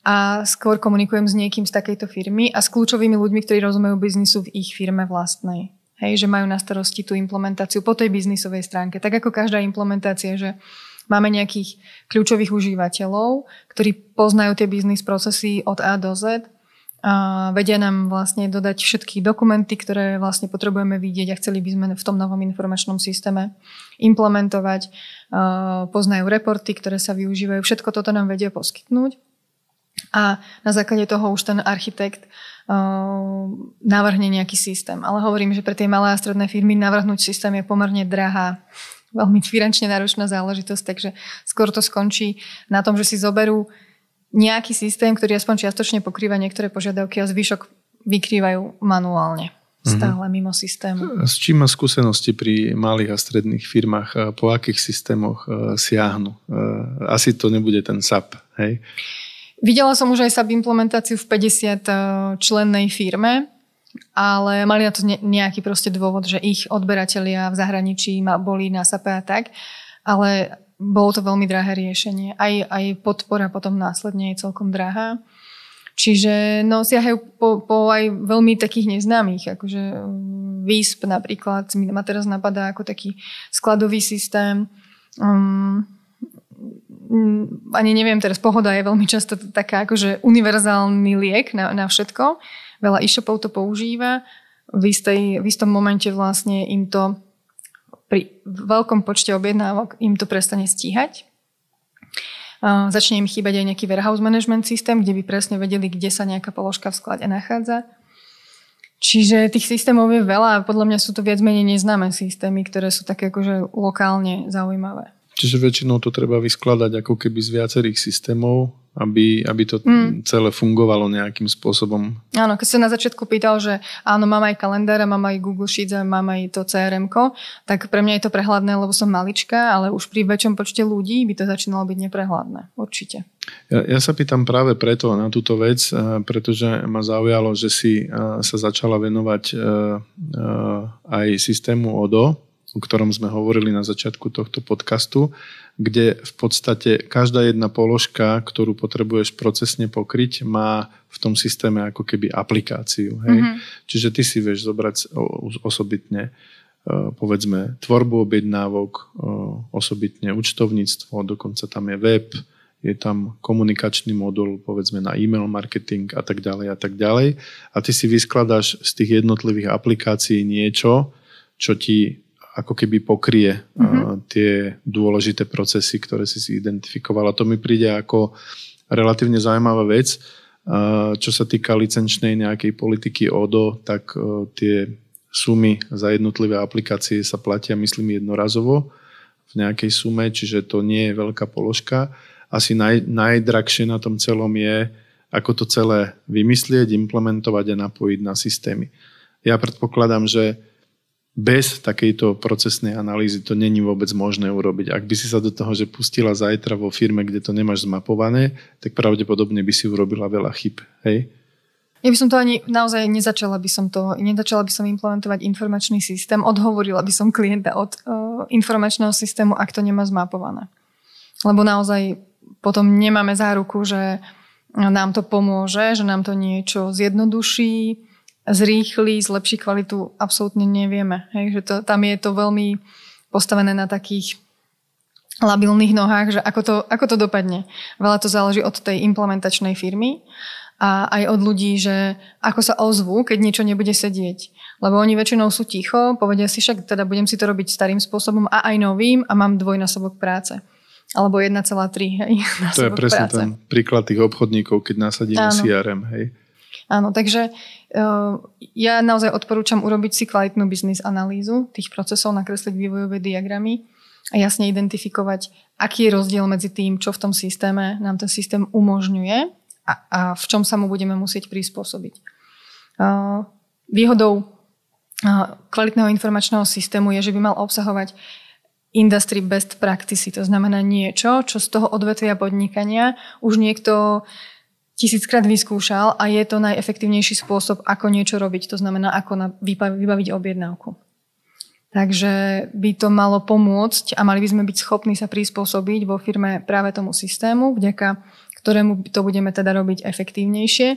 A skôr komunikujem s niekým z takejto firmy a s kľúčovými ľuďmi, ktorí rozumejú biznisu v ich firme vlastnej. Hej, že majú na starosti tú implementáciu po tej biznisovej stránke. Tak ako každá implementácia, že máme nejakých kľúčových užívateľov, ktorí poznajú tie biznis procesy od A do Z a vedia nám vlastne dodať všetky dokumenty, ktoré vlastne potrebujeme vidieť a chceli by sme v tom novom informačnom systéme implementovať. Poznajú reporty, ktoré sa využívajú. Všetko toto nám vedia poskytnúť. A na základe toho už ten architekt navrhne nejaký systém. Ale hovorím, že pre tie malé a stredné firmy navrhnúť systém je pomerne drahá, veľmi finančne náročná záležitosť, takže skôr to skončí na tom, že si zoberú nejaký systém, ktorý aspoň čiastočne pokrýva niektoré požiadavky a zvyšok vykrývajú manuálne, stále mimo systému. S čím má skúsenosti pri malých a stredných firmách? Po akých systémoch siahnu? Asi to nebude ten SAP, hej? Videla som už aj SAP implementáciu v 50 člennej firme, ale mali na to nejaký proste dôvod, že ich odberatelia v zahraničí boli na SAP a tak, ale bolo to veľmi drahé riešenie. Aj podpora potom následne je celkom drahá. Čiže no, siahajú po aj veľmi takých neznámych, akože výsp napríklad, ma teraz napadá ako taký skladový systém, ani neviem teraz, Pohoda je veľmi často taká akože univerzálny liek na všetko. Veľa e-shopov to používa. V istom momente vlastne im to pri veľkom počte objednávok im to prestane stíhať. Začne im chýbať aj nejaký warehouse management systém, kde by presne vedeli, kde sa nejaká položka v sklade nachádza. Čiže tých systémov je veľa a podľa mňa sú to viac menej neznáme systémy, ktoré sú také akože lokálne zaujímavé. Čiže väčšinou to treba vyskladať ako keby z viacerých systémov, aby to celé fungovalo nejakým spôsobom. Áno, keď si na začiatku pýtal, že áno, mám aj kalendár, mám aj Google Sheets a mám aj to CRM-ko, tak pre mňa je to prehľadné, lebo som malička, ale už pri väčšom počte ľudí by to začínalo byť neprehľadné, určite. Ja sa pýtam práve preto na túto vec, pretože ma zaujalo, že si sa začala venovať aj systému ODO, o ktorom sme hovorili na začiatku tohto podcastu, kde v podstate každá jedna položka, ktorú potrebuješ procesne pokryť, má v tom systéme ako keby aplikáciu. Hej? Čiže ty si vieš zobrať osobitne povedzme tvorbu objednávok, osobitne účtovníctvo, dokonca tam je web, je tam komunikačný modul, povedzme na e-mail marketing a tak ďalej a tak ďalej. A ty si vyskladáš z tých jednotlivých aplikácií niečo, čo ti ako keby pokrie tie dôležité procesy, ktoré si identifikovala. To mi príde ako relatívne zaujímavá vec. Čo sa týka licenčnej nejakej politiky ODO, tak tie sumy za jednotlivé aplikácie sa platia, myslím, jednorazovo v nejakej sume, čiže to nie je veľká položka. Asi najdrahšie na tom celom je, ako to celé vymyslieť, implementovať a napojiť na systémy. Ja predpokladám, že bez takejto procesnej analýzy to není vôbec možné urobiť. Ak by si sa do toho, že pustila zajtra vo firme, kde to nemáš zmapované, tak pravdepodobne by si urobila veľa chyb. Hej? Ja by som to ani naozaj nezačala by som implementovať informačný systém, odhovorila by som klienta od informačného systému, ak to nemá zmapované. Lebo naozaj potom nemáme záruku, že nám to pomôže, že nám to niečo zjednoduší, zrýchli, zlepší kvalitu, absolútne nevieme. Hej? Že to, tam je to veľmi postavené na takých labilných nohách, že ako to dopadne. Veľa to záleží od tej implementačnej firmy a aj od ľudí, že ako sa ozvú, keď niečo nebude sedieť. Lebo oni väčšinou sú ticho, povedia si však, teda budem si to robiť starým spôsobom a aj novým a mám dvojnásobok práce. Alebo 1,3. Hej, to je presne práce. Ten príklad tých obchodníkov, keď nasadíme CRM. Hej. Áno, takže ja naozaj odporúčam urobiť si kvalitnú biznis analýzu tých procesov, nakresliť vývojové diagramy a jasne identifikovať, aký je rozdiel medzi tým, čo v tom systéme nám ten systém umožňuje a v čom sa mu budeme musieť prispôsobiť. Výhodou kvalitného informačného systému je, že by mal obsahovať industry best practices, to znamená niečo, čo z toho odvetvia podnikania už niekto 1000-krát vyskúšal a je to najefektívnejší spôsob, ako niečo robiť, to znamená, ako vybaviť objednávku. Takže by to malo pomôcť a mali by sme byť schopní sa prispôsobiť vo firme práve tomu systému, vďaka ktorému to budeme teda robiť efektívnejšie.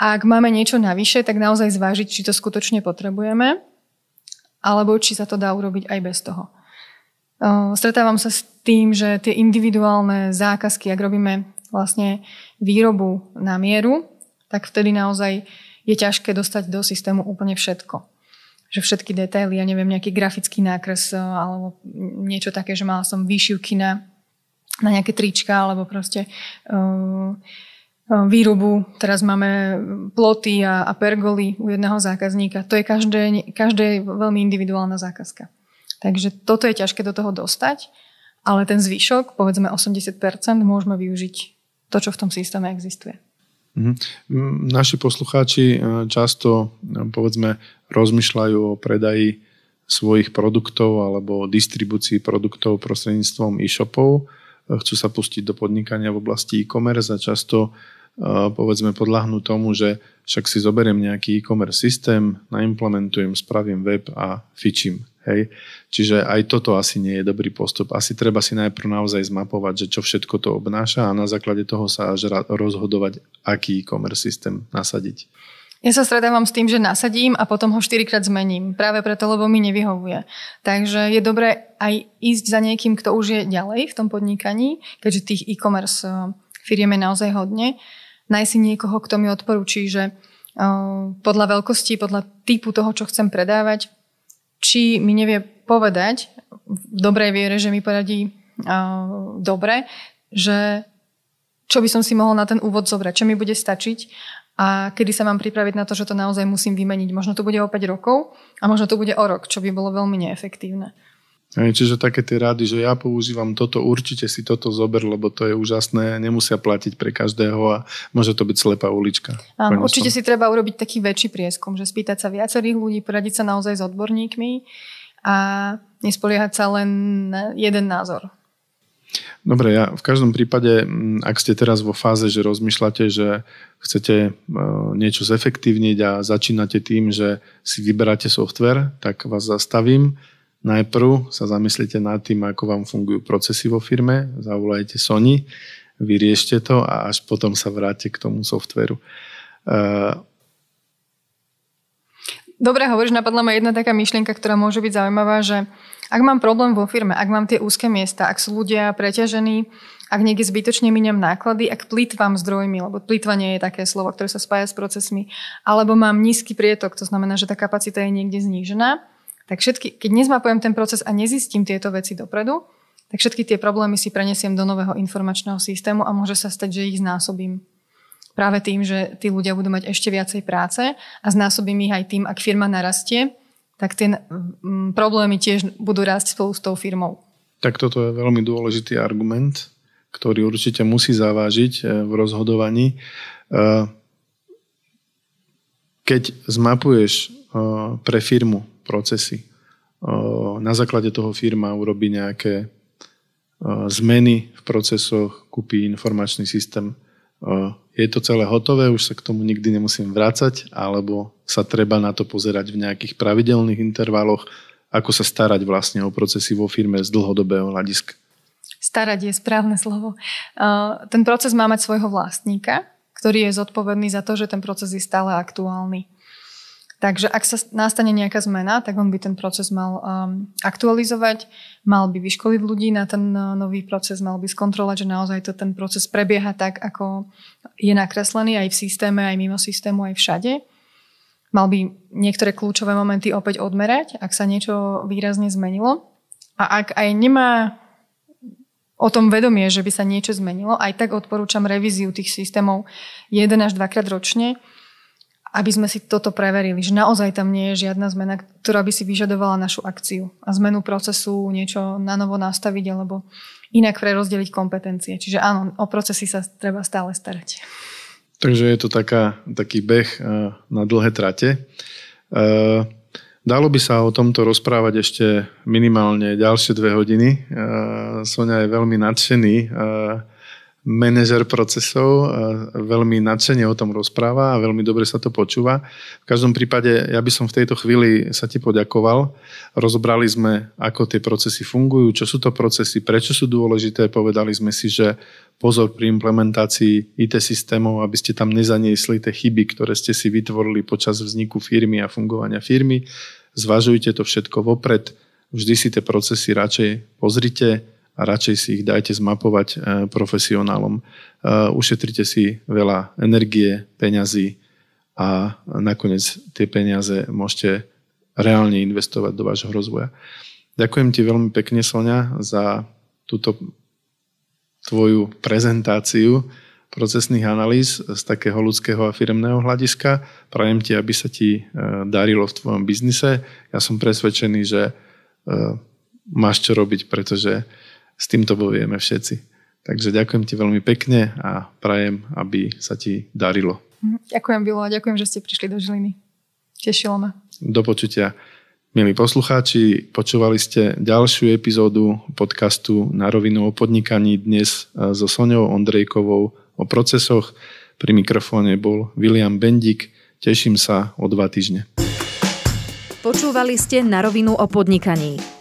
A ak máme niečo navyše, tak naozaj zvážiť, či to skutočne potrebujeme, alebo či sa to dá urobiť aj bez toho. Stretávam sa s tým, že tie individuálne zákazky, ak robíme vlastne výrobu na mieru, tak vtedy naozaj je ťažké dostať do systému úplne všetko. Že všetky detaily, ja neviem, nejaký grafický nákres alebo niečo také, že mala som výšivky na nejaké trička alebo proste výrobu. Teraz máme ploty a pergoly u jedného zákazníka. To je každé veľmi individuálna zákazka. Takže toto je ťažké do toho dostať, ale ten zvyšok, povedzme 80%, môžeme využiť to, čo v tom systéme existuje. Naši poslucháči často, povedzme, rozmýšľajú o predaji svojich produktov alebo o distribúcii produktov prostredníctvom e-shopov. Chcú sa pustiť do podnikania v oblasti e-commerce a často, povedzme, podľahnú tomu, že však si zoberiem nejaký e-commerce systém, naimplementujem, spravím web a fičím. Hej. Čiže aj toto asi nie je dobrý postup. Asi treba si najprv naozaj zmapovať, že čo všetko to obnáša a na základe toho sa až rozhodovať, aký e-commerce systém nasadiť. Ja sa stretávam s tým, že nasadím a potom ho 4-krát zmením. Práve preto, lebo mi nevyhovuje. Takže je dobré aj ísť za niekým, kto už je ďalej v tom podnikaní, keďže tých e-commerce firiem je naozaj hodne. Nájsť si niekoho, kto mi odporúči, že podľa veľkosti, podľa typu toho, čo chcem predávať, či mi nevie povedať v dobrej viere, že mi poradí dobre, že čo by som si mohol na ten úvod zobrať, čo mi bude stačiť a kedy sa mám pripraviť na to, že to naozaj musím vymeniť. Možno to bude o 5 rokov a možno to bude o rok, čo by bolo veľmi neefektívne. Čiže také tie rady, že ja používam toto, určite si toto zober, lebo to je úžasné, nemusia platiť pre každého a môže to byť slepá ulička. Áno, určite si treba urobiť taký väčší prieskum, že spýtať sa viacerých ľudí, poradiť sa naozaj s odborníkmi a nespoliehať sa len na jeden názor. Dobre, ja v každom prípade, ak ste teraz vo fáze, že rozmýšľate, že chcete niečo zefektívniť a začínate tým, že si vyberáte software, tak vás zastavím. Najprv sa zamyslite nad tým, ako vám fungujú procesy vo firme, zavolajte Soni, vyriešte to a až potom sa vráte k tomu softvéru. Dobre hovoríš, napadla ma jedna taká myšlienka, ktorá môže byť zaujímavá, že ak mám problém vo firme, ak mám tie úzke miesta, ak sú ľudia preťažení, ak niekde zbytočne míňam náklady, ak plýtvam zdrojmi, lebo plýtvanie je také slovo, ktoré sa spája s procesmi, alebo mám nízky prietok, to znamená, že tá kapacita je niekde znížená, tak všetky, keď nezmapujem ten proces a nezistím tieto veci dopredu, tak všetky tie problémy si prenesiem do nového informačného systému a môže sa stať, že ich znásobím. Práve tým, že tí ľudia budú mať ešte viacej práce a znásobím ich aj tým, ak firma narastie, tak tie problémy tiež budú rásť spolu s tou firmou. Tak toto je veľmi dôležitý argument, ktorý určite musí zavážiť v rozhodovaní. Keď zmapuješ pre firmu procesy, na základe toho firma urobí nejaké zmeny v procesoch, kúpi informačný systém. Je to celé hotové, už sa k tomu nikdy nemusím vrácať, alebo sa treba na to pozerať v nejakých pravidelných intervaloch, ako sa starať vlastne o procesy vo firme z dlhodobého hľadiska. Starať je správne slovo. Ten proces má mať svojho vlastníka, ktorý je zodpovedný za to, že ten proces je stále aktuálny. Takže ak sa nastane nejaká zmena, tak on by ten proces mal aktualizovať, mal by vyškoliť ľudí na ten nový proces, mal by skontrolovať, že naozaj to ten proces prebieha tak, ako je nakreslený aj v systéme, aj mimo systému, aj všade. Mal by niektoré kľúčové momenty opäť odmerať, ak sa niečo výrazne zmenilo. A ak aj nemá o tom vedomie, že by sa niečo zmenilo, aj tak odporúčam revíziu tých systémov 1 až 2-krát ročne, aby sme si toto preverili, že naozaj tam nie je žiadna zmena, ktorá by si vyžadovala našu akciu a zmenu procesu, niečo na novo nastaviť alebo inak prerozdeliť kompetencie. Čiže áno, o procesy sa treba stále starať. Takže je to taký beh na dlhé trate. Dalo by sa o tomto rozprávať ešte minimálne ďalšie 2 hodiny. Sonia je veľmi nadšený manažer procesov, veľmi nadšene o tom rozpráva a veľmi dobre sa to počúva. V každom prípade, ja by som v tejto chvíli sa ti poďakoval. Rozobrali sme, ako tie procesy fungujú, čo sú to procesy, prečo sú dôležité. Povedali sme si, že pozor pri implementácii IT systémov, aby ste tam nezaniesli tie chyby, ktoré ste si vytvorili počas vzniku firmy a fungovania firmy. Zvažujte to všetko vopred. Vždy si tie procesy radšej pozrite a radšej si ich dajte zmapovať profesionálom. Ušetrite si veľa energie, peňazí a nakoniec tie peniaze môžete reálne investovať do vášho rozvoja. Ďakujem ti veľmi pekne, Sonia, za túto tvoju prezentáciu procesných analýz z takého ľudského a firemného hľadiska. Prajem ti, aby sa ti darilo v tvojom biznise. Ja som presvedčený, že máš čo robiť, pretože s týmto bojujeme všetci. Takže ďakujem ti veľmi pekne a prajem, aby sa ti darilo. Ďakujem, Bilo, a ďakujem, že ste prišli do Žiliny. Tešilo ma. Do počutia. Milí poslucháči, počúvali ste ďalšiu epizódu podcastu Na rovinu o podnikaní dnes so Soniou Ondrejkovou o procesoch. Pri mikrofóne bol William Bendik. Teším sa o 2 týždne. Počúvali ste Na rovinu o podnikaní.